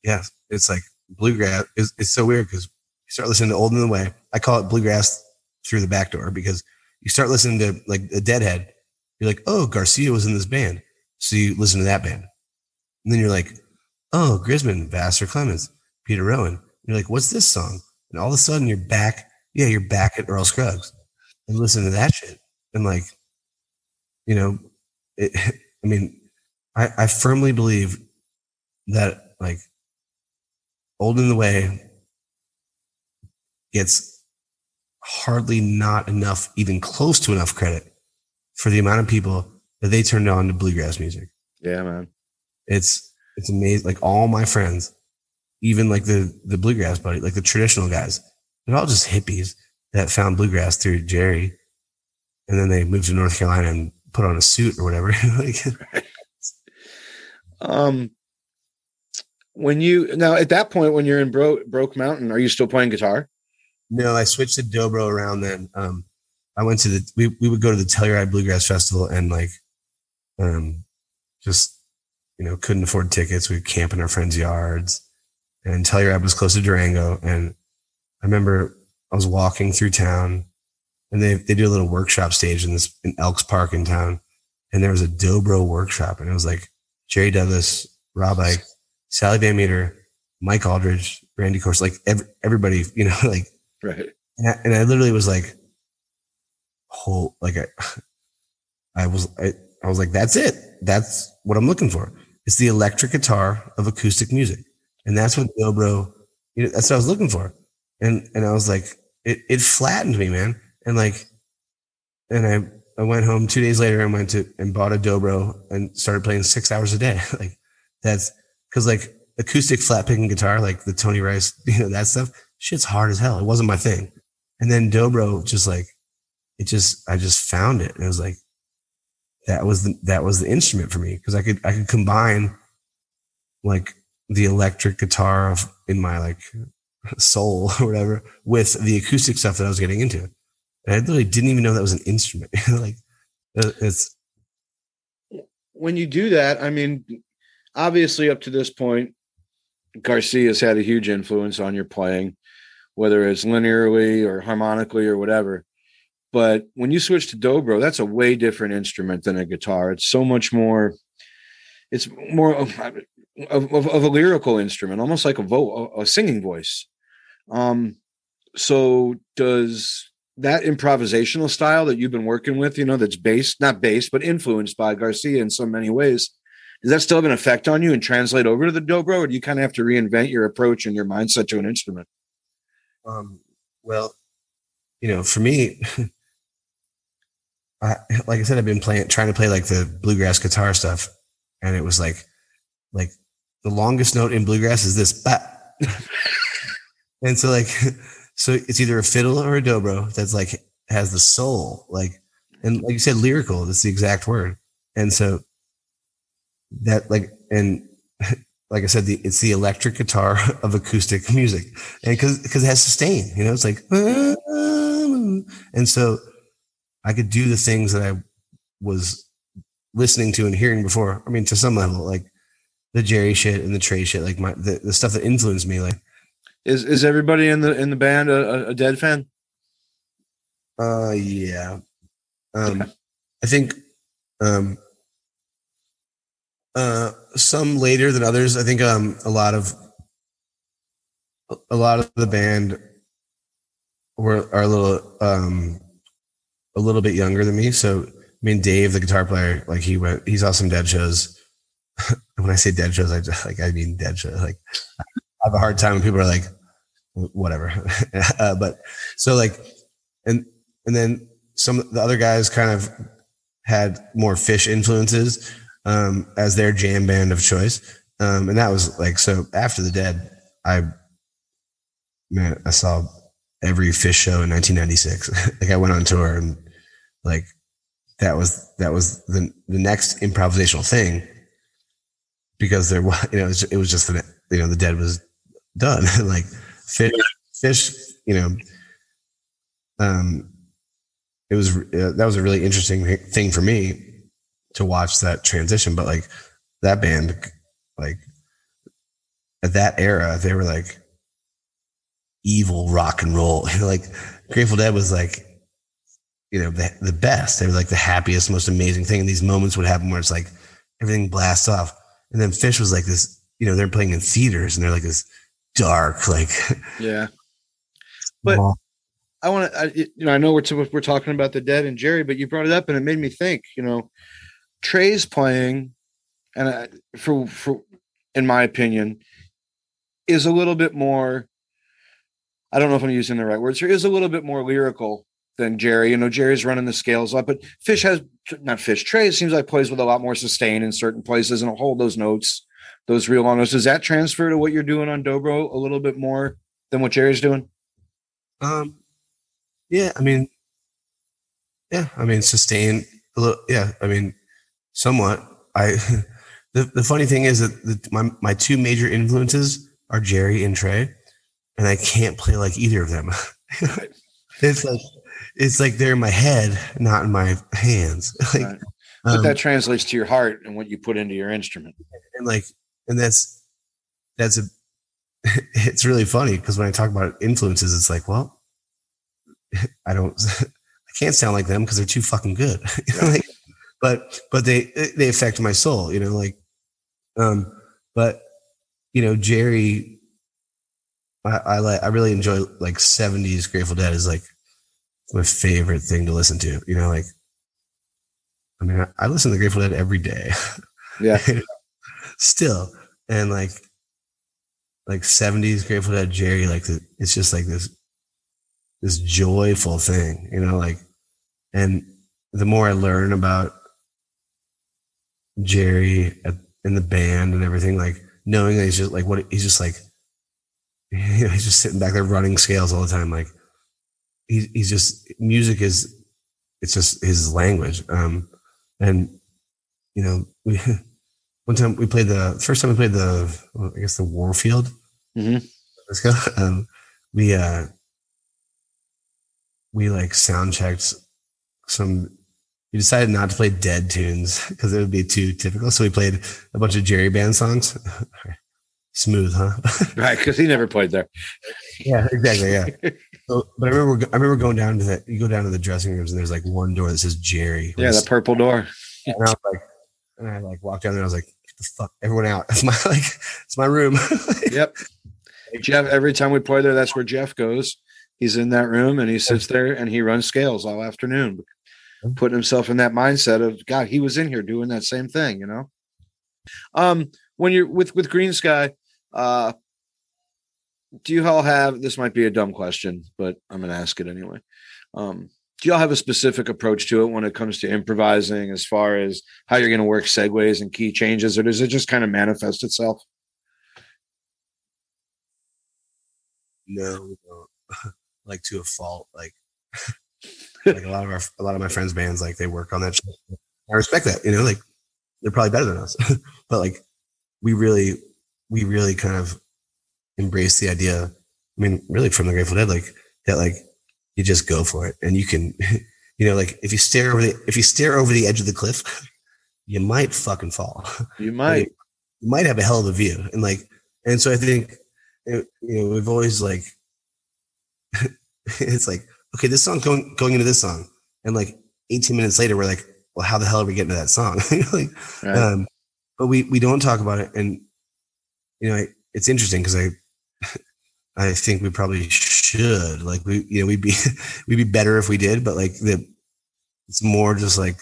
yeah, it's like bluegrass is, it's so weird, because you start listening to Old and in the Way. I call it bluegrass through the back door, because you start listening to like a Deadhead. You're like, oh, Garcia was in this band. So you listen to that band. And then you're like, oh, Grisman, Vassar Clemens, Peter Rowan. And you're like, what's this song? And all of a sudden you're back. Yeah. You're back at Earl Scruggs and listen to that shit. And like, you know, it, I mean, I, I firmly believe that like Old and in the Way gets hardly not enough, even close to enough credit for the amount of people that they turned on to bluegrass music. Yeah, man. It's, it's amazing. Like all my friends, even like the, the bluegrass buddy, like the traditional guys, they're all just hippies that found bluegrass through Jerry. And then they moved to North Carolina and put on a suit or whatever. Like, um, when you, now at that point, when you're in Bro- Broke Mountain, are you still playing guitar? No, I switched the dobro around then. Um, I went to the, we, we would go to the Telluride Bluegrass Festival, and like, um, just, you know, couldn't afford tickets. We'd camp in our friends' yards, and Telluride was close to Durango. And I remember I was walking through town, and they, they do a little workshop stage in this, in Elks Park in town. And there was a dobro workshop, and it was like Jerry Douglas, Rob Ike, Sally Van Meter, Mike Aldridge, Randy Corse, like every, everybody, you know, like, right. And I, and I literally was like, whole, like I, I was, I, I was like, that's it. That's what I'm looking for. It's the electric guitar of acoustic music. And that's what dobro, you know, that's what I was looking for. And, and I was like, it, it flattened me, man. And like, and I, I went home two days later and went to, and bought a dobro and started playing six hours a day. Like that's cause like acoustic flat picking guitar, like the Tony Rice, you know, that stuff. Shit's hard as hell. It wasn't my thing. And then dobro just like, it just, I just found it. And it was like, that was the, that was the instrument for me. Cause I could, I could combine like the electric guitar of, in my like soul or whatever with the acoustic stuff that I was getting into. And I literally didn't even know that was an instrument. Like it's. When you do that, I mean, obviously up to this point, Garcia's had a huge influence on your playing, whether it's linearly or harmonically or whatever. But when you switch to dobro, that's a way different instrument than a guitar. It's so much more, it's more of, of, of a lyrical instrument, almost like a, vo- a singing voice. Um, so does that improvisational style that you've been working with, you know, that's based, not based, but influenced by Garcia in so many ways, does that still have an effect on you and translate over to the dobro, or do you kind of have to reinvent your approach and your mindset to an instrument? Um, well, you know, for me, I, like I said, I've been playing, trying to play like the bluegrass guitar stuff. And it was like, like the longest note in bluegrass is this. Bah. And so like, so it's either a fiddle or a dobro that's like, has the soul, like, and like you said, lyrical, that's the exact word. And so, that like, and like I said, the, it's the electric guitar of acoustic music, and cause, cause it has sustain, you know, it's like, ah, ah, and so I could do the things that I was listening to and hearing before. I mean, to some level, like the Jerry shit and the Trey shit, like my, the, the stuff that influenced me, like is, is everybody in the, in the band a, a Dead fan? Uh, yeah. Um, okay. I think, um, Uh, some later than others. I think um, a lot of a lot of the band were are a little um, a little bit younger than me. So I mean, Dave, the guitar player, like he went, he saw some Dead shows. When I say Dead shows, I just like I mean Dead shows. Like I have a hard time when people are like, whatever. uh, but so like, and and then some of the other guys kind of had more Fish influences um, as their jam band of choice. Um, and that was like, so after the Dead, I, man, I saw every Fish show in nineteen ninety-six. Like I went on tour and like, that was, that was the the next improvisational thing, because there was, you know, it was, it was just, the, you know, the Dead was done. Like fish, fish, you know, um, it was, uh, that was a really interesting thing for me to watch that transition. But like that band, like at that era, they were like evil rock and roll. Like Grateful Dead was like, you know, the, the best. They were like the happiest, most amazing thing. And these moments would happen where it's like everything blasts off. And then Fish was like this, you know, they're playing in theaters and they're like this dark, like, yeah. But I want to, you know, I know we're, t- we're talking about the Dead and Jerry, but you brought it up and it made me think, you know, Trey's playing. And I, for, for, in my opinion, is a little bit more, I don't know if I'm using the right words here, is a little bit more lyrical than Jerry. You know, Jerry's running the scales up, but Fish has, not Fish, Trey seems like plays with a lot more sustain in certain places, and will hold those notes, those real long notes. Does that transfer to what you're doing on Dobro a little bit more than what Jerry's doing? Um, yeah, I mean, yeah, I mean, sustain a little, yeah, I mean, somewhat. I, the, the funny thing is that the, my, my two major influences are Jerry and Trey, and I can't play like either of them. It's like, it's like they're in my head, not in my hands. Like, right. But um, that translates to your heart and what you put into your instrument. And like, and that's, that's a, it's really funny because when I talk about influences, it's like, well, I don't, I can't sound like them because they're too fucking good. Like, But, but they, they affect my soul, you know, like, um, but, you know, Jerry, I, I like, I really enjoy like seventies Grateful Dead is like my favorite thing to listen to, you know, like, I mean, I, I listen to Grateful Dead every day. Yeah. Still. And like, like seventies Grateful Dead, Jerry, like the, it's just like this, this joyful thing, you know, like, and the more I learn about Jerry in the band and everything, like knowing that he's just like what he's just like, you know, he's just sitting back there running scales all the time. Like he's he's just music is it's just his language. Um, and you know, we one time we played the first time we played the well, I guess the Warfield. Mm-hmm. Let's go. Um, we uh, we like sound checked some. We decided not to play Dead tunes because it would be too typical. So we played a bunch of Jerry band songs. Smooth, huh? Right, because he never played there. Yeah, exactly. Yeah. So, but I remember, I remember going down to that. You go down to the dressing rooms, and there's like one door that says Jerry. Yeah, the purple door. And I was like, and I like walked down there. And I was like, get the fuck everyone out. That's my like, it's my room. Yep. Jeff. Every time we play there, that's where Jeff goes. He's in that room and he sits there and he runs scales all afternoon. Putting himself in that mindset of God, he was in here doing that same thing, you know. Um, when you're with with Greensky, uh, do you all have? This might be a dumb question, but I'm going to ask it anyway. Um, do y'all have a specific approach to it when it comes to improvising, as far as how you're going to work segues and key changes, or does it just kind of manifest itself? No, we don't. Like to a fault, like. Like a lot of our, a lot of my friends' bands, like they work on that shit. I respect that, you know, like they're probably better than us, but like we really, we really kind of embrace the idea. I mean, really from the Grateful Dead, like that, like you just go for it and you can, you know, like if you stare over the, if you stare over the edge of the cliff, you might fucking fall. You might, like, you might have a hell of a view. And like, and so I think, you know, we've always like, it's like, okay, this song going going into this song, and like eighteen minutes later, we're like, well, how the hell are we getting to that song? Like, right. um, but we we don't talk about it, and you know, I, it's interesting because I I think we probably should. Like we, you know, we'd be we'd be better if we did, but like the, it's more just like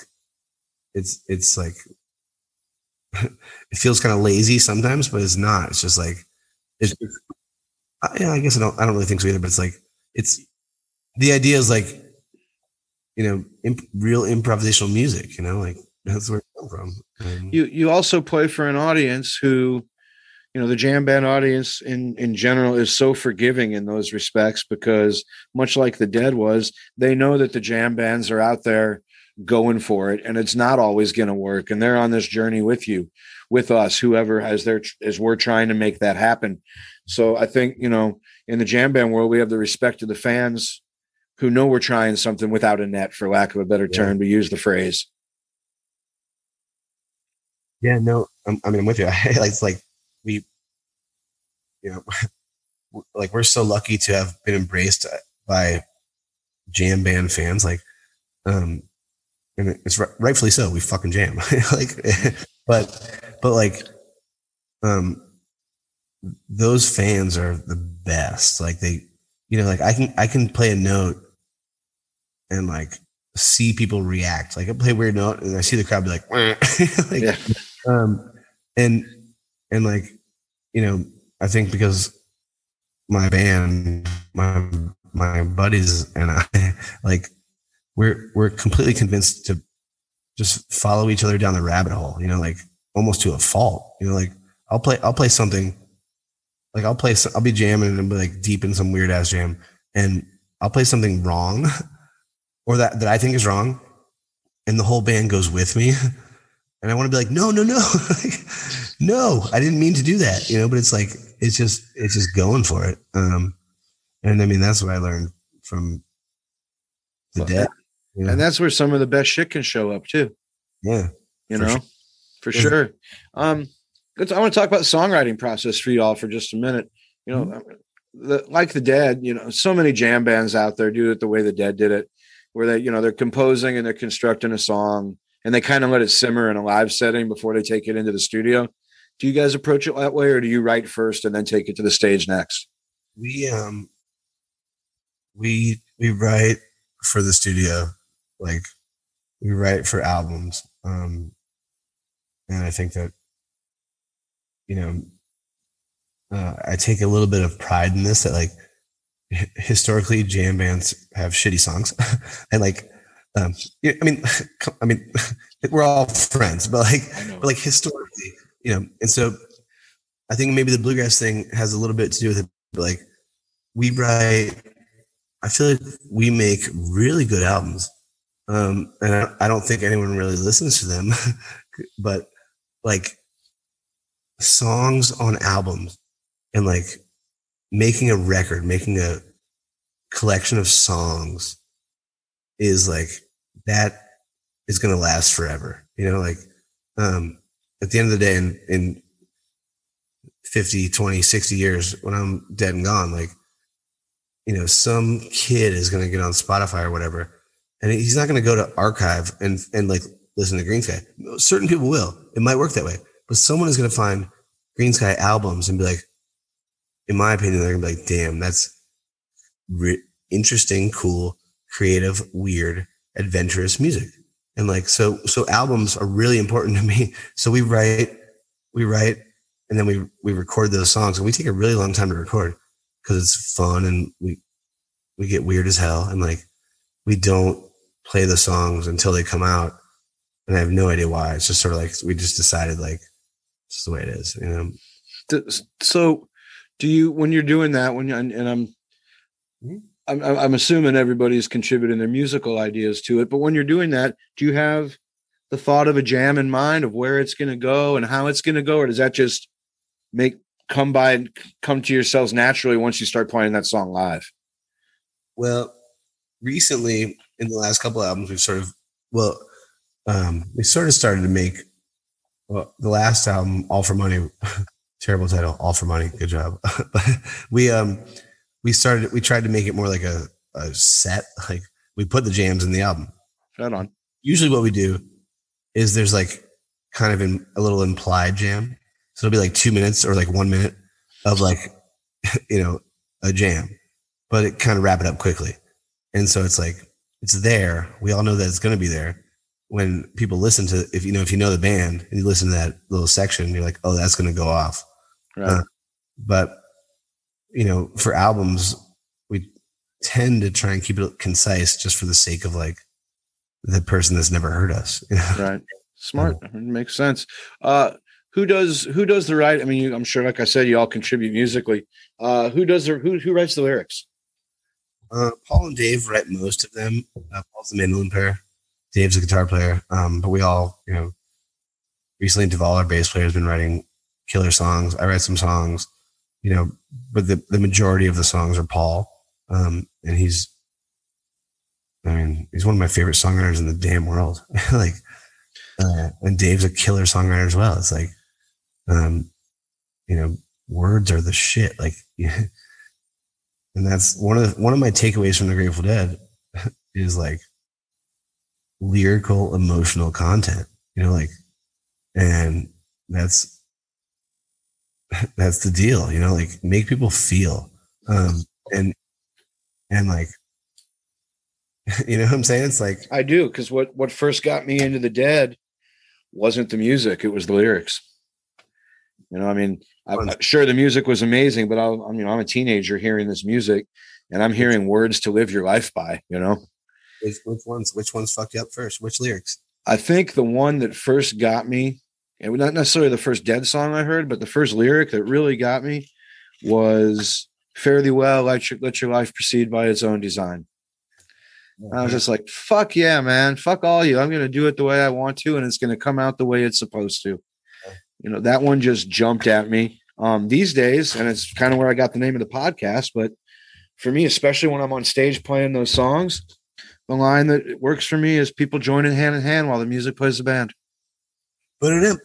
it's it's like it feels kind of lazy sometimes, but it's not. It's just like it's. It's I, yeah, I guess I don't. I don't really think so either. But it's like it's the idea is like, you know, imp- real improvisational music. You know, like that's where it comes from. And you you also play for an audience who, you know, the jam band audience in in general is so forgiving in those respects because much like the Dead was, they know that the jam bands are out there going for it, and it's not always going to work, and they're on this journey with you, with us, whoever has their as we're trying to make that happen. So I think, you know, in the jam band world, we have the respect of the fans who know we're trying something without a net, for lack of a better yeah. term, to use the phrase. Yeah, no, I'm, I mean, I'm with you. It's like we, you know, like we're so lucky to have been embraced by jam band fans. Like, um, and it's rightfully so. We fucking jam. Like, but, but like, um, those fans are the best. Like they, you know, like I can, I can play a note and like see people react. Like I play a weird note and I see the crowd be like, like yeah. um, and, and like, you know, I think because my band, my, my buddies and I, like we're, we're completely convinced to just follow each other down the rabbit hole, you know, like almost to a fault, you know, like I'll play, I'll play something. Like I'll play, I'll be jamming and be like deep in some weird ass jam, and I'll play something wrong, or that that I think is wrong, and the whole band goes with me, and I want to be like, no, no, no, like, no, I didn't mean to do that, you know. But it's like it's just it's just going for it, um, and I mean that's what I learned from the well, Dead, you know? And that's where some of the best shit can show up too. Yeah, you for know, sure. for yeah. sure. Um. I want to talk about the songwriting process for y'all for just a minute. You know, mm-hmm. the, like the Dead, you know, so many jam bands out there do it the way the Dead did it, where they, you know, they're composing and they're constructing a song and they kind of let it simmer in a live setting before they take it into the studio. Do you guys approach it that way, or do you write first and then take it to the stage next? We, um, we, we write for the studio. Like we write for albums. Um, and I think that, you know, uh, I take a little bit of pride in this, that like h- historically jam bands have shitty songs. And like, um, I mean, I mean, we're all friends, but like, but like historically, you know, and so I think maybe the bluegrass thing has a little bit to do with it. But like we write, I feel like we make really good albums. Um, and I, I don't think anyone really listens to them, but like, songs on albums and like making a record, making a collection of songs is like, that is going to last forever. You know, like, um, at the end of the day, in, in fifty, twenty, sixty years, when I'm dead and gone, like, you know, some kid is going to get on Spotify or whatever, and he's not going to go to archive and, and like listen to Greensky. Certain people will, it might work that way. But someone is going to find Greensky albums and be like, in my opinion, they're going to be like, damn, that's re- interesting, cool, creative, weird, adventurous music. And like, so, so albums are really important to me. So we write, we write, and then we, we record those songs, and we take a really long time to record because it's fun and we, we get weird as hell. And like, we don't play the songs until they come out. And I have no idea why. It's just sort of like, we just decided like, this is the way it is, you know? So do you, when you're doing that, when you're, and, and I'm, mm-hmm. I'm, I'm assuming everybody's contributing their musical ideas to it, but when you're doing that, do you have the thought of a jam in mind of where it's going to go and how it's going to go? Or does that just make come by and come to yourselves naturally once you start playing that song live? Well, recently in the last couple of albums, we've sort of, well, um, we sort of started to make, well, the last album, All for Money, terrible title, All for Money. Good job. But we, um, we started, we tried to make it more like a, a set. Like we put the jams in the album. Right on. Usually what we do is there's like kind of in, a little implied jam. So it'll be like two minutes or like one minute of like, you know, a jam. but it kind of wrap it up quickly. And so it's like, it's there. We all know that it's going to be there. When people listen to, if you know, if you know the band and you listen to that little section, you're like, oh, that's going to go off. Right. Uh, but you know, for albums, we tend to try and keep it concise just for the sake of like the person that's never heard us. You know? Right. Smart. Yeah. It makes sense. Uh, who does, who does the write? I mean, you, I'm sure, like I said, you all contribute musically. Uh, who does the, who, who writes the lyrics? Uh, Paul and Dave write most of them. Uh, Paul's the mandolin player. Dave's a guitar player, um, but we all, you know, recently Duvall, our bass player, has been writing killer songs. I write some songs, you know, but the, the majority of the songs are Paul. Um, and he's, I mean, he's one of my favorite songwriters in the damn world. Like, uh, and Dave's a killer songwriter as well. It's like, um, you know, words are the shit. Like, yeah. And that's one of the, one of my takeaways from the Grateful Dead is like, lyrical, emotional content, you know, like, and that's, that's the deal, you know, like make people feel, um, and, and like, you know what I'm saying? It's like, I do. Cause what, what first got me into the Dead wasn't the music. It was the lyrics. You know, I mean, I'm sure the music was amazing, but I'll, I'm, you know, I'm a teenager hearing this music and I'm hearing words to live your life by, you know? Which, which ones? Which ones fucked you up first? Which lyrics? I think the one that first got me, and not necessarily the first Dead song I heard, but the first lyric that really got me was "Fare thee well, let your, let your life proceed by its own design." Mm-hmm. I was just like, "Fuck yeah, man! Fuck all you! I'm gonna do it the way I want to, and it's gonna come out the way it's supposed to." Mm-hmm. You know, that one just jumped at me. Um, these days, and it's kind of where I got the name of the podcast. But for me, especially when I'm on stage playing those songs. The line that works for me is people joining hand in hand while the music plays the band. I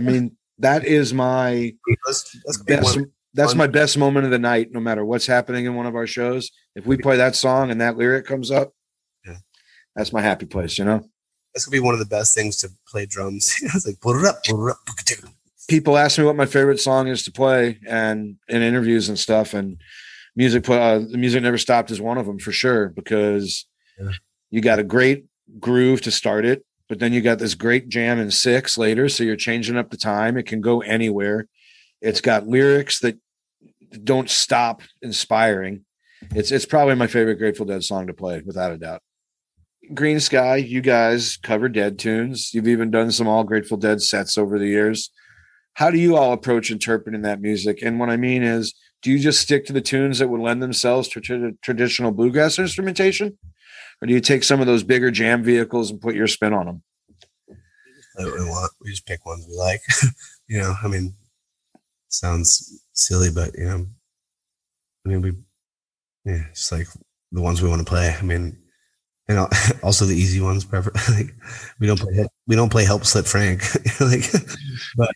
mean, that is my that's, that's best. One, that's one. my best moment of the night, no matter what's happening in one of our shows. If we play that song and that lyric comes up, yeah. That's my happy place, you know? That's going to be one of the best things to play drums. I was like, put it up, put it up. People ask me what my favorite song is to play and in interviews and stuff. And Music, uh, the music never stopped is one of them for sure, because yeah. You got a great groove to start it, but then you got this great jam in six later. So you're changing up the time. It can go anywhere. It's got lyrics that don't stop inspiring. It's, it's probably my favorite Grateful Dead song to play without a doubt. Green Sky, you guys cover Dead tunes. You've even done some all Grateful Dead sets over the years. How do you all approach interpreting that music? And what I mean is, do you just stick to the tunes that would lend themselves to tra- traditional bluegrass instrumentation? Or do you take some of those bigger jam vehicles and put your spin on them? We, want. we just pick ones we like. You know, I mean, sounds silly, but, you know, I mean, we, yeah, it's like the ones we want to play. I mean, and also the easy ones, preferably. Like, we don't play, we don't play Help Slip Frank. Like, but,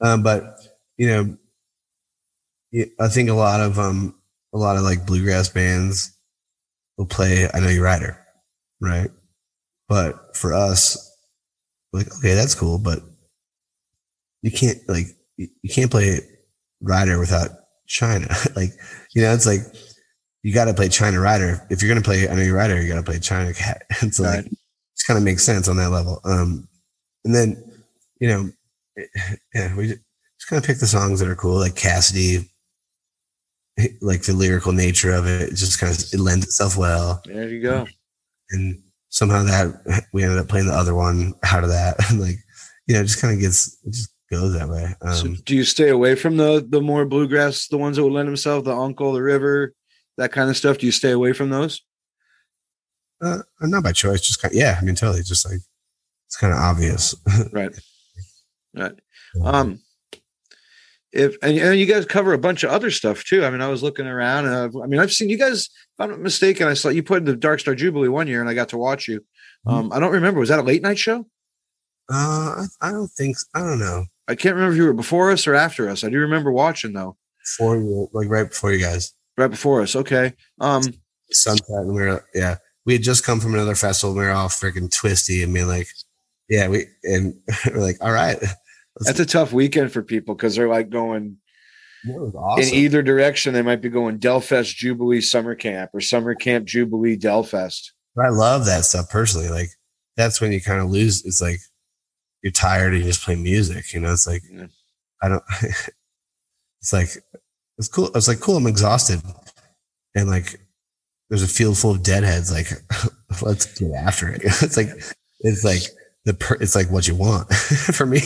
um, but, you know, yeah, I think a lot of um, a lot of like bluegrass bands will play "I Know You Rider," right? But for us, like, okay, that's cool, but you can't like you can't play Rider without China. Like, you know, it's like you got to play China Rider if you're gonna play "I Know You Rider." You got to play China Cat. And so, like, it just kind of makes sense on that level. Um, and then, you know, it, yeah, we just kind of pick the songs that are cool, like Cassidy. Like the lyrical nature of it, it just kind of it lends itself well. There you go. And somehow that we ended up playing the other one out of that. Like, you know, it just kind of gets, it just goes that way. Um, so do you stay away from the the more bluegrass, the ones that would lend themselves, the uncle, the river, that kind of stuff? Do you stay away from those? Uh, not by choice, just kind of, yeah. I mean, totally. Just like it's kind of obvious, right? Right. Um. If and, and you guys cover a bunch of other stuff too. I mean, I was looking around. And I've, I mean, I've seen you guys. If I'm not mistaken, I saw you put in the Dark Star Jubilee one year, and I got to watch you. Um, mm-hmm. I don't remember. Was that a late night show? Uh, I, I don't think. So. I don't know. I can't remember if you were before us or after us. I do remember watching though. Before you, like right before you guys. Right before us. Okay. Um, sunset, and we were yeah. We had just come from another festival. And we were all freaking twisty. I mean, like, yeah, we and we're like, all right. That's a tough weekend for people because they're like going, That was awesome. In either direction, they might be going Del Fest, Jubilee, Summer Camp, or Summer Camp, Jubilee, Del Fest. I love that stuff personally. Like, that's when you kind of lose. It's like you're tired and you just play music. You know, it's like, yeah. I don't, it's like, it's cool. I was like, cool, I'm exhausted. And like, there's a field full of deadheads. Like, let's get after it. It's like, it's like the, per, it's like what you want for me.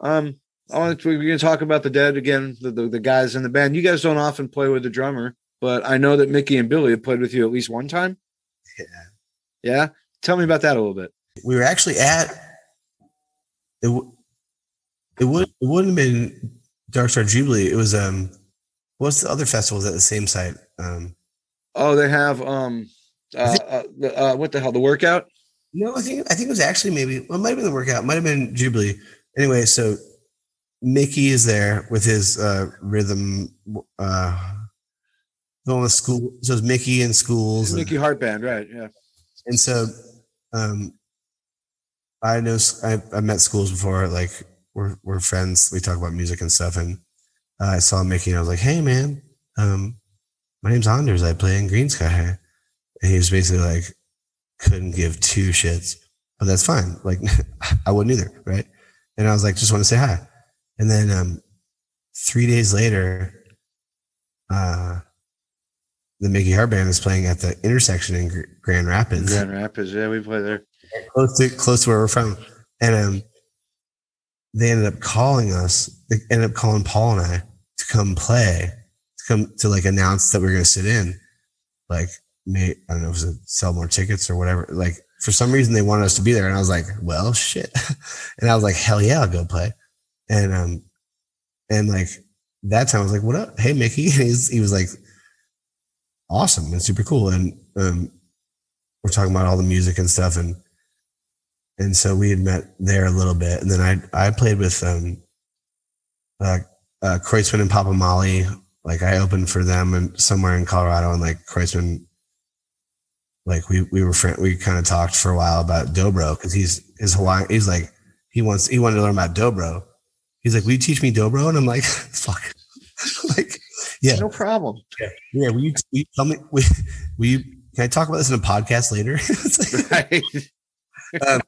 um, I want to, we're going to talk about the Dead again, the, the the guys in the band. You guys don't often play with the drummer, but I know that Mickey and Billy have played with you at least one time. Yeah. Yeah. Tell me about that a little bit. We were actually at, it w- it, would, it wouldn't have been Dark Star Jubilee. It was, um, what's the other festivals at the same site? Um, oh, they have, um, uh, uh, uh, what the hell, the Workout? No, I think, I think it was actually maybe, well, it might have been the Workout. It might have been Jubilee. Anyway, so Mickey is there with his uh, rhythm, uh, going to school. So it's Mickey in Schools. Mickey and, Heart Band, right, yeah. And so, um, I know I, I met Schools before. Like we're we're friends. We talk about music and stuff. And uh, I saw Mickey, and I was like, "Hey, man, um, my name's Anders. I play in Greensky." And he was basically like, "Couldn't give two shits," but that's fine. Like I wouldn't either, right? And I was like, "Just want to say hi." And then um, three days later, uh. the Mickey Hart Band is playing at the intersection in Grand Rapids. Grand Rapids, yeah, we play there. Close to, close to where we're from. And um, they ended up calling us, they ended up calling Paul and I to come play, to come to like announce that we were going to sit in. Like, may, I don't know if it was sell more tickets or whatever. Like, for some reason, they wanted us to be there. And I was like, well, shit. And I was like, hell yeah, I'll go play. And, um, and like, that time I was like, what up? Hey, Mickey. And he's, he was like, awesome and super cool. And um we're talking about all the music and stuff, and and so we had met there a little bit. And then I I played with um uh, uh Kreutzmann and Papa Molly. Like I opened for them and somewhere in Colorado, and like Kreutzmann, like we we were friend, we kind of talked for a while about Dobro, because he's his Hawaiian, he's like he wants he wanted to learn about Dobro. He's like, will you teach me Dobro? And I'm like, fuck. Like, yeah, no problem. Yeah, yeah. Will you, will you tell me? Will, will you? Can I talk about this in a podcast later? Right. um,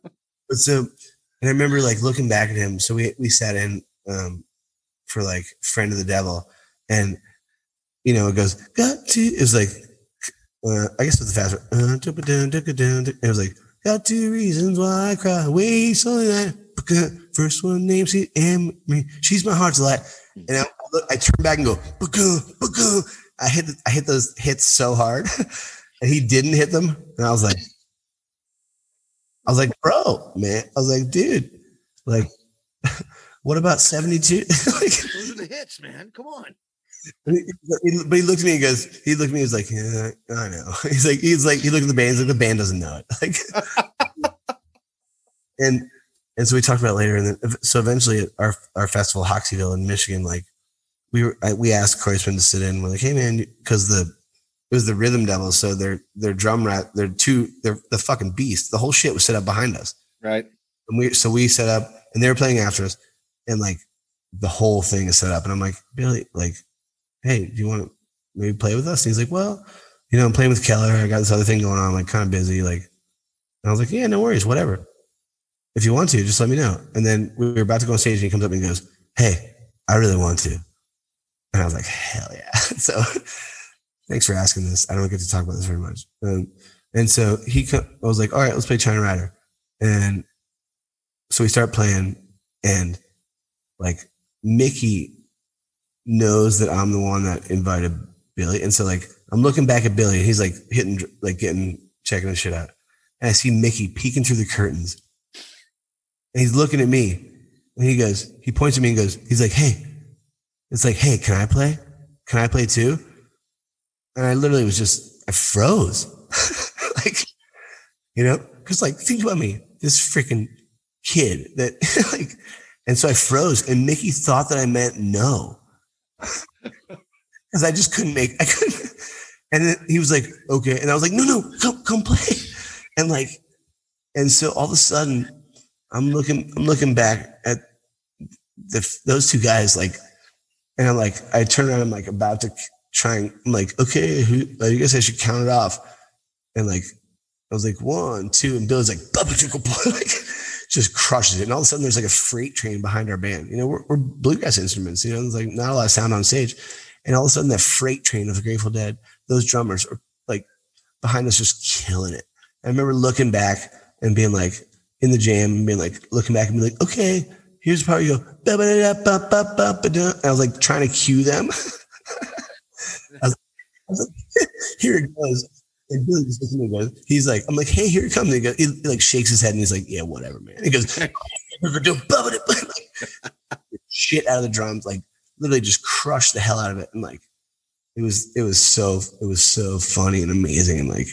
so, and I remember like looking back at him. So we we sat in um, for like Friend of the Devil, and you know it goes got to. It was like uh, I guess with the fast one. It was like got two reasons why I cry. Wait, so that first one name's Amy. She's my heart's light. And I, I turn back and go, ba-goo, ba-goo. I hit, I hit those hits so hard, and he didn't hit them. And I was like, I was like, bro, man. I was like, dude, like, what about seventy-two? Like, those are the hits, man. Come on. But he looked at me and goes, he looked at me. He was like, yeah, I know. He's like, he's like, he looked at the band. He's like, the band doesn't know it. Like, and. And so we talked about it later, and then so eventually at our our festival, Hoxieville in Michigan, like we were, I, we asked Kreutzmann to sit in. We're like, hey man, because the it was the Rhythm Devils, so their their drum rat, they're two, they're the fucking beast. The whole shit was set up behind us, right? And we so we set up, and they were playing after us, and like the whole thing is set up. And I'm like, Billy, like, hey, do you want to maybe play with us? And he's like, well, you know, I'm playing with Keller. I got this other thing going on. I'm like kind of busy, like. And I was like, yeah, no worries, whatever. If you want to, just let me know. And then we were about to go on stage, and he comes up and he goes, hey, I really want to. And I was like, hell yeah. So thanks for asking this. I don't get to talk about this very much. Um, and so he, co- I was like, all right, let's play China Rider. And so we start playing, and like Mickey knows that I'm the one that invited Billy. And so like, I'm looking back at Billy, and he's like hitting, like getting, checking his shit out. And I see Mickey peeking through the curtains. And he's looking at me, and he goes, he points at me and goes, he's like, hey, it's like, hey, can I play? Can I play too? And I literally was just, I froze. Like, you know, cause like, think about me, this freaking kid that like, and so I froze, and Mickey thought that I meant no. Cause I just couldn't make, I couldn't. And then he was like, okay. And I was like, no, no, come, come play. And like, and so all of a sudden, I'm looking. I'm looking back at the, those two guys. Like And I'm like, I turn around, I'm like about to try and I'm like, okay, who, I guess I should count it off. And like, I was like, one, two, and Billy's like, like just crushes it. And all of a sudden there's like a freight train behind our band. You know, we're, we're bluegrass instruments, you know, there's like not a lot of sound on stage. And all of a sudden that freight train of the Grateful Dead, those drummers are like behind us just killing it. I remember looking back and being like in the jam and being like, looking back and being like, okay, here's the part you go. And I was like trying to cue them. I was like, here it goes. And Billy just looks at me and goes, he's like, I'm like, hey, here it comes. And he goes, he like shakes his head and he's like, yeah, whatever, man. He goes, shit out of the drums, like literally just crushed the hell out of it. And like, it was, it was so, it was so funny and amazing. And like,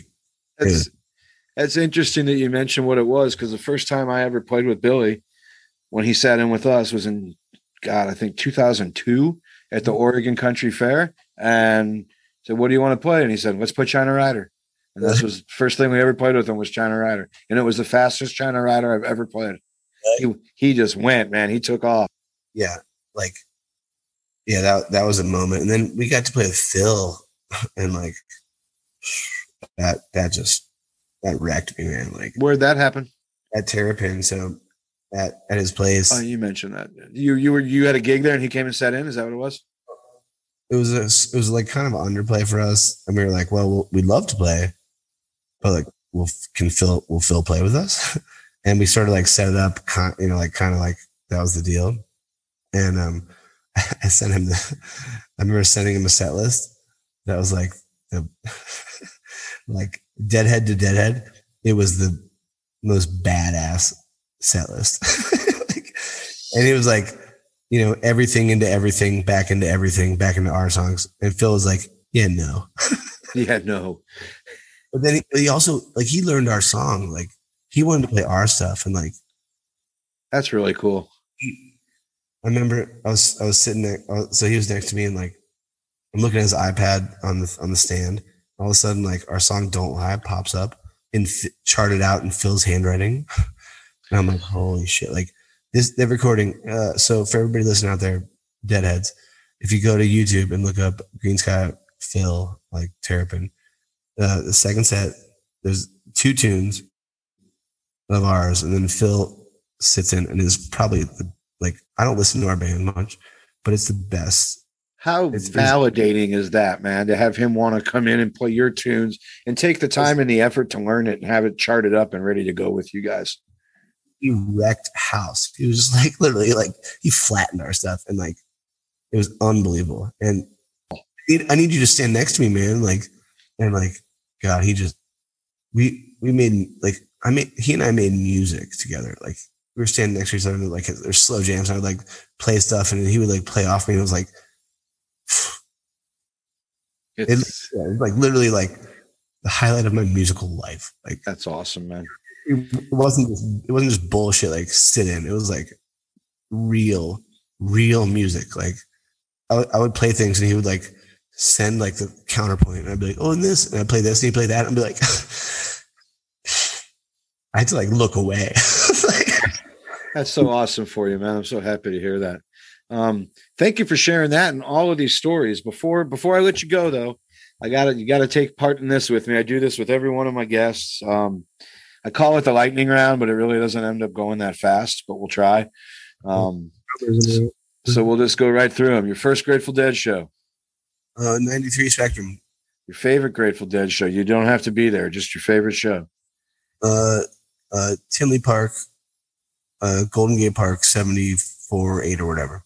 that's, was, that's interesting that you mentioned what it was. Cause the first time I ever played with Billy when he sat in with us was in, God, I think two thousand two at the Oregon Country Fair. And so what do you want to play? And he said, let's put China Rider. And this was the first thing we ever played with him was China Rider. And it was the fastest China Rider I've ever played. He he just went, man. He took off. Yeah. Like, yeah, that that was a moment. And then we got to play with Phil. And like that that just that wrecked me, man. Like where'd that happen? At Terrapin. So at at his place. Oh, you mentioned that. You you were you had a gig there and he came and sat in, is that what it was? It was a, it was like kind of an underplay for us. And we were like, well, well we'd love to play. But like, we'll can Phil will Phil play with us, and we sort of like set it up, you know, like kind of like that was the deal. And um, I sent him the, I remember sending him a set list that was like the like Deadhead to Deadhead. It was the most badass set list, like, and it was like, you know, everything into everything, back into everything, back into our songs. And Phil was like, yeah, no, yeah, no. But then he also like he learned our song, like he wanted to play our stuff, and like that's really cool. He, I remember I was I was sitting there, so he was next to me, and like I'm looking at his iPad on the on the stand. All of a sudden, like our song "Don't Lie" pops up and th- charted out in Phil's handwriting, and I'm like, holy shit! Like this, they're recording. Uh, so for everybody listening out there, Deadheads, if you go to YouTube and look up Greensky Phil like Terrapin. Uh, the second set, there's two tunes of ours, and then Phil sits in and is probably the, like, I don't listen to our band much, but it's the best. How it's, validating it's, is that, man, to have him want to come in and play your tunes and take the time and the effort to learn it and have it charted up and ready to go with you guys. He wrecked house. He was just like, literally like he flattened our stuff, and like, it was unbelievable. And I need, I need you to stand next to me, man. Like, and like, God, he just, we, we made like, I made, he and I made music together. Like we were standing next to each other, and like there's slow jams. And I would like play stuff, and he would like play off me. And it was like, it's, it was, yeah, it was like literally like the highlight of my musical life. Like that's awesome, man. It wasn't, just, it wasn't just bullshit. Like sit in, it was like real, real music. Like I would, I would play things and he would like send like the counterpoint, and I'd be like, oh, and this, and I'd play this, and he'd play that, and I'd be like, I had to like look away. Like, that's so awesome for you, man. I'm so happy to hear that. Um, thank you for sharing that and all of these stories. Before before I let you go, though, I gotta you gotta take part in this with me. I do this with every one of my guests. Um, I call it the lightning round, but it really doesn't end up going that fast, but we'll try. Um, so, so we'll just go right through them. Your first Grateful Dead show. Uh, ninety-three Spectrum. Your favorite Grateful Dead show. You don't have to be there. Just your favorite show. Uh, uh, Tinley Park, uh, Golden Gate Park, seventy-four, eight or whatever.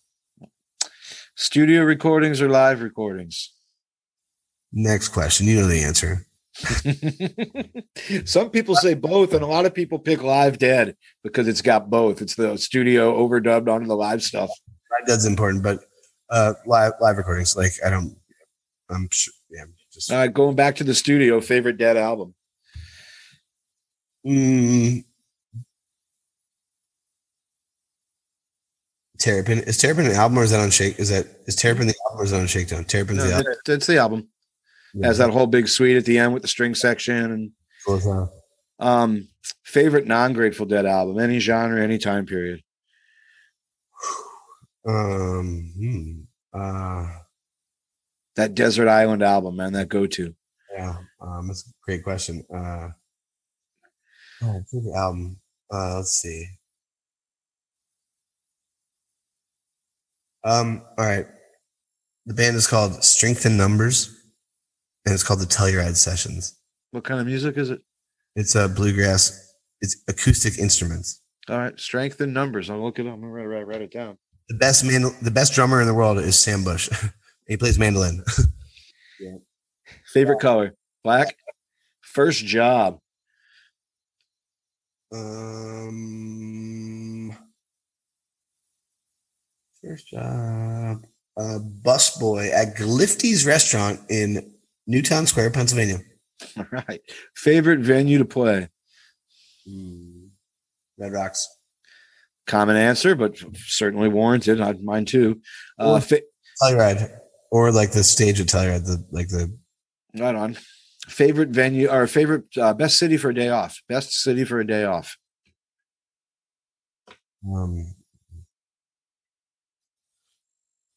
Studio recordings or live recordings? Next question. You know the answer. Some people say both, and a lot of people pick Live Dead because it's got both. It's the studio overdubbed onto the live stuff. Live Dead's important, but uh, live live recordings. Like I don't. I'm sure. Yeah, just uh, going back to the studio. Favorite Dead album? Mm. Terrapin. Is Terrapin an album or is that on Shake? Is that is Terrapin the album or is that on Shakedown? Terrapin's no, the album. That's the album. Yeah. Has that whole big suite at the end with the string section and. Cool. Um, favorite non-Grateful Dead album? Any genre, any time period. Um. Hmm. uh, that Desert Island album, man, that go-to? Yeah, um, that's a great question. Uh, oh, favorite album. Uh, let's see. Um, all right. The band is called Strength in Numbers, and it's called the Telluride Sessions. What kind of music is it? It's a uh, bluegrass. It's acoustic instruments. All right, Strength in Numbers. I'll look it up. I'm gonna write, write it down. The best man, the best drummer in the world is Sam Bush. He plays mandolin. Yeah. Favorite uh, color? Black. First job. Um. First job. Uh, busboy at Glifty's Restaurant in Newtown Square, Pennsylvania. All right. Favorite venue to play? Mm, Red Rocks. Common answer, but certainly warranted. I'd mine too. Uh, fa- Telluride, or like the stage at Telluride, the like the. Right on. Favorite venue or favorite uh, best city for a day off? Best city for a day off. Um.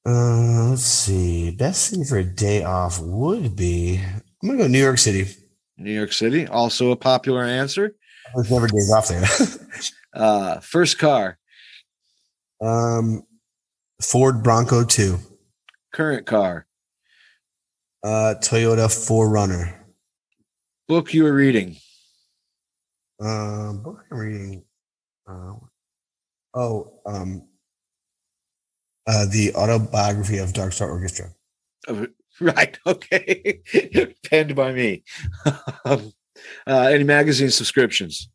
Uh, let's see. Best city for a day off would be, I'm going to go New York City. New York City. Also a popular answer. I've never days off there. uh, first car. Um, Ford Bronco two. Current car. Uh, Toyota four runner. Book you were reading. Uh, book I'm reading. Uh, oh, um, Uh, the autobiography of Dark Star Orchestra. Oh, right. Okay. Penned by me. um, uh, any magazine subscriptions?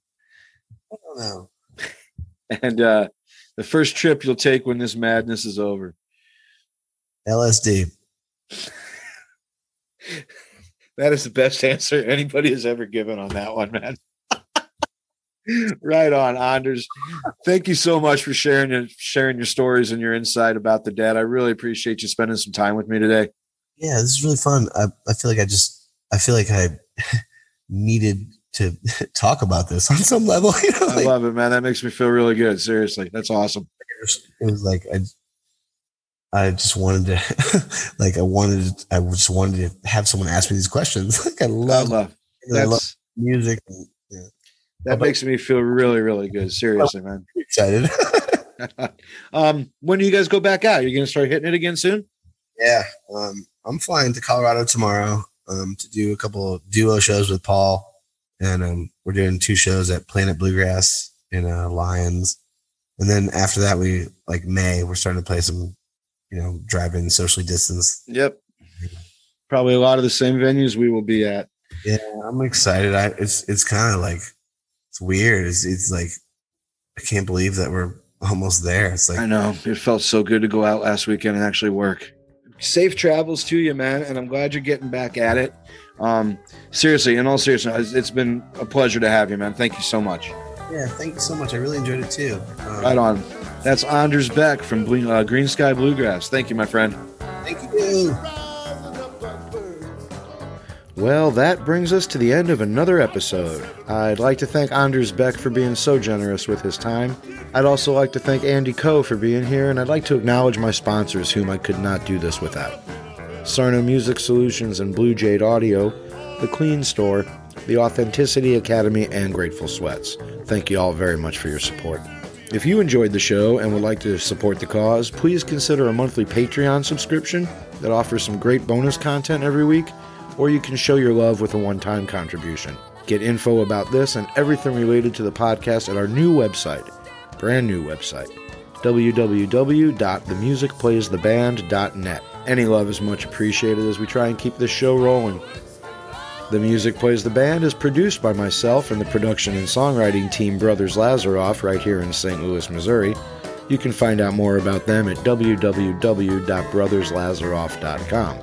I don't know. And uh, the first trip you'll take when this madness is over? L S D. That is the best answer anybody has ever given on that one, man. Right on, Anders. Thank you so much for sharing your, sharing your stories and your insight about the dad. I really appreciate you spending some time with me today. Yeah, this is really fun. I, I feel like I just, I feel like I needed to talk about this on some level. You know, like, I love it, man. That makes me feel really good. Seriously. That's awesome. It was like, I, I just wanted to, like, I wanted, I just wanted to have someone ask me these questions. Like I love, I love, I love music. And, yeah. That makes me feel really, really good. Seriously, man. Excited. um, when do you guys go back out? Are you going to start hitting it again soon? Yeah. Um, I'm flying to Colorado tomorrow um, to do a couple of duo shows with Paul. And um, we're doing two shows at Planet Bluegrass in uh, Lions. And then after that, we like May, we're starting to play some, you know, drive-in socially distanced. Yep. Probably a lot of the same venues we will be at. Yeah. I'm excited. I, it's, it's kind of like, it's weird. It's, it's like, I can't believe that we're almost there. It's like, I know. It felt so good to go out last weekend and actually work. Safe travels to you, man. And I'm glad you're getting back at it. Um, seriously, in all seriousness, it's been a pleasure to have you, man. Thank you so much. Yeah, thank you so much. I really enjoyed it too. Um, right on. That's Anders Beck from Blue, uh, Greensky Bluegrass. Thank you, my friend. Thank you. Well, that brings us to the end of another episode. I'd like to thank Anders Beck for being so generous with his time. I'd also like to thank Andy Coe for being here, and I'd like to acknowledge my sponsors, whom I could not do this without. Sarno Music Solutions and Blue Jade Audio, The Clean Store, The Authenticity Academy, and Grateful Sweats. Thank you all very much for your support. If you enjoyed the show and would like to support the cause, please consider a monthly Patreon subscription that offers some great bonus content every week, or you can show your love with a one-time contribution. Get info about this and everything related to the podcast at our new website, brand new website, w w w dot the music plays the band dot net. Any love is much appreciated as we try and keep this show rolling. The Music Plays the Band is produced by myself and the production and songwriting team Brothers Lazaroff right here in Saint Louis, Missouri. You can find out more about them at w w w dot brothers lazaroff dot com.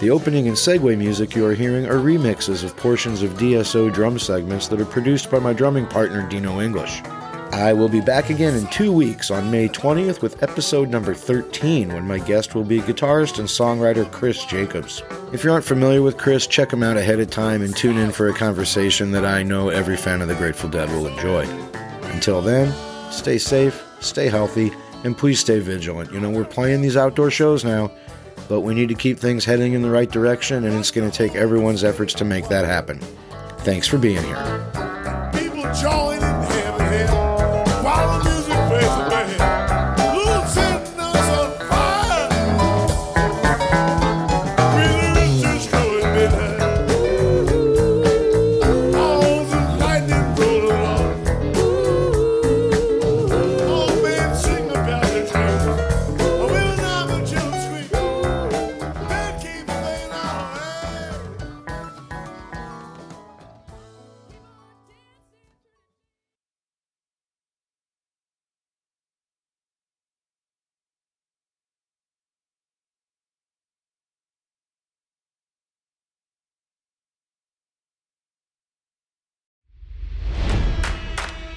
The opening and segue music you are hearing are remixes of portions of D S O drum segments that are produced by my drumming partner, Dino English. I will be back again in two weeks on May twentieth with episode number thirteen, when my guest will be guitarist and songwriter Chris Jacobs. If you aren't familiar with Chris, check him out ahead of time and tune in for a conversation that I know every fan of the Grateful Dead will enjoy. Until then, stay safe, stay healthy, and please stay vigilant. You know, we're playing these outdoor shows now. but we need to keep things heading in the right direction, and it's going to take everyone's efforts to make that happen. Thanks for being here. People join in heaven, heaven, while the music plays the band.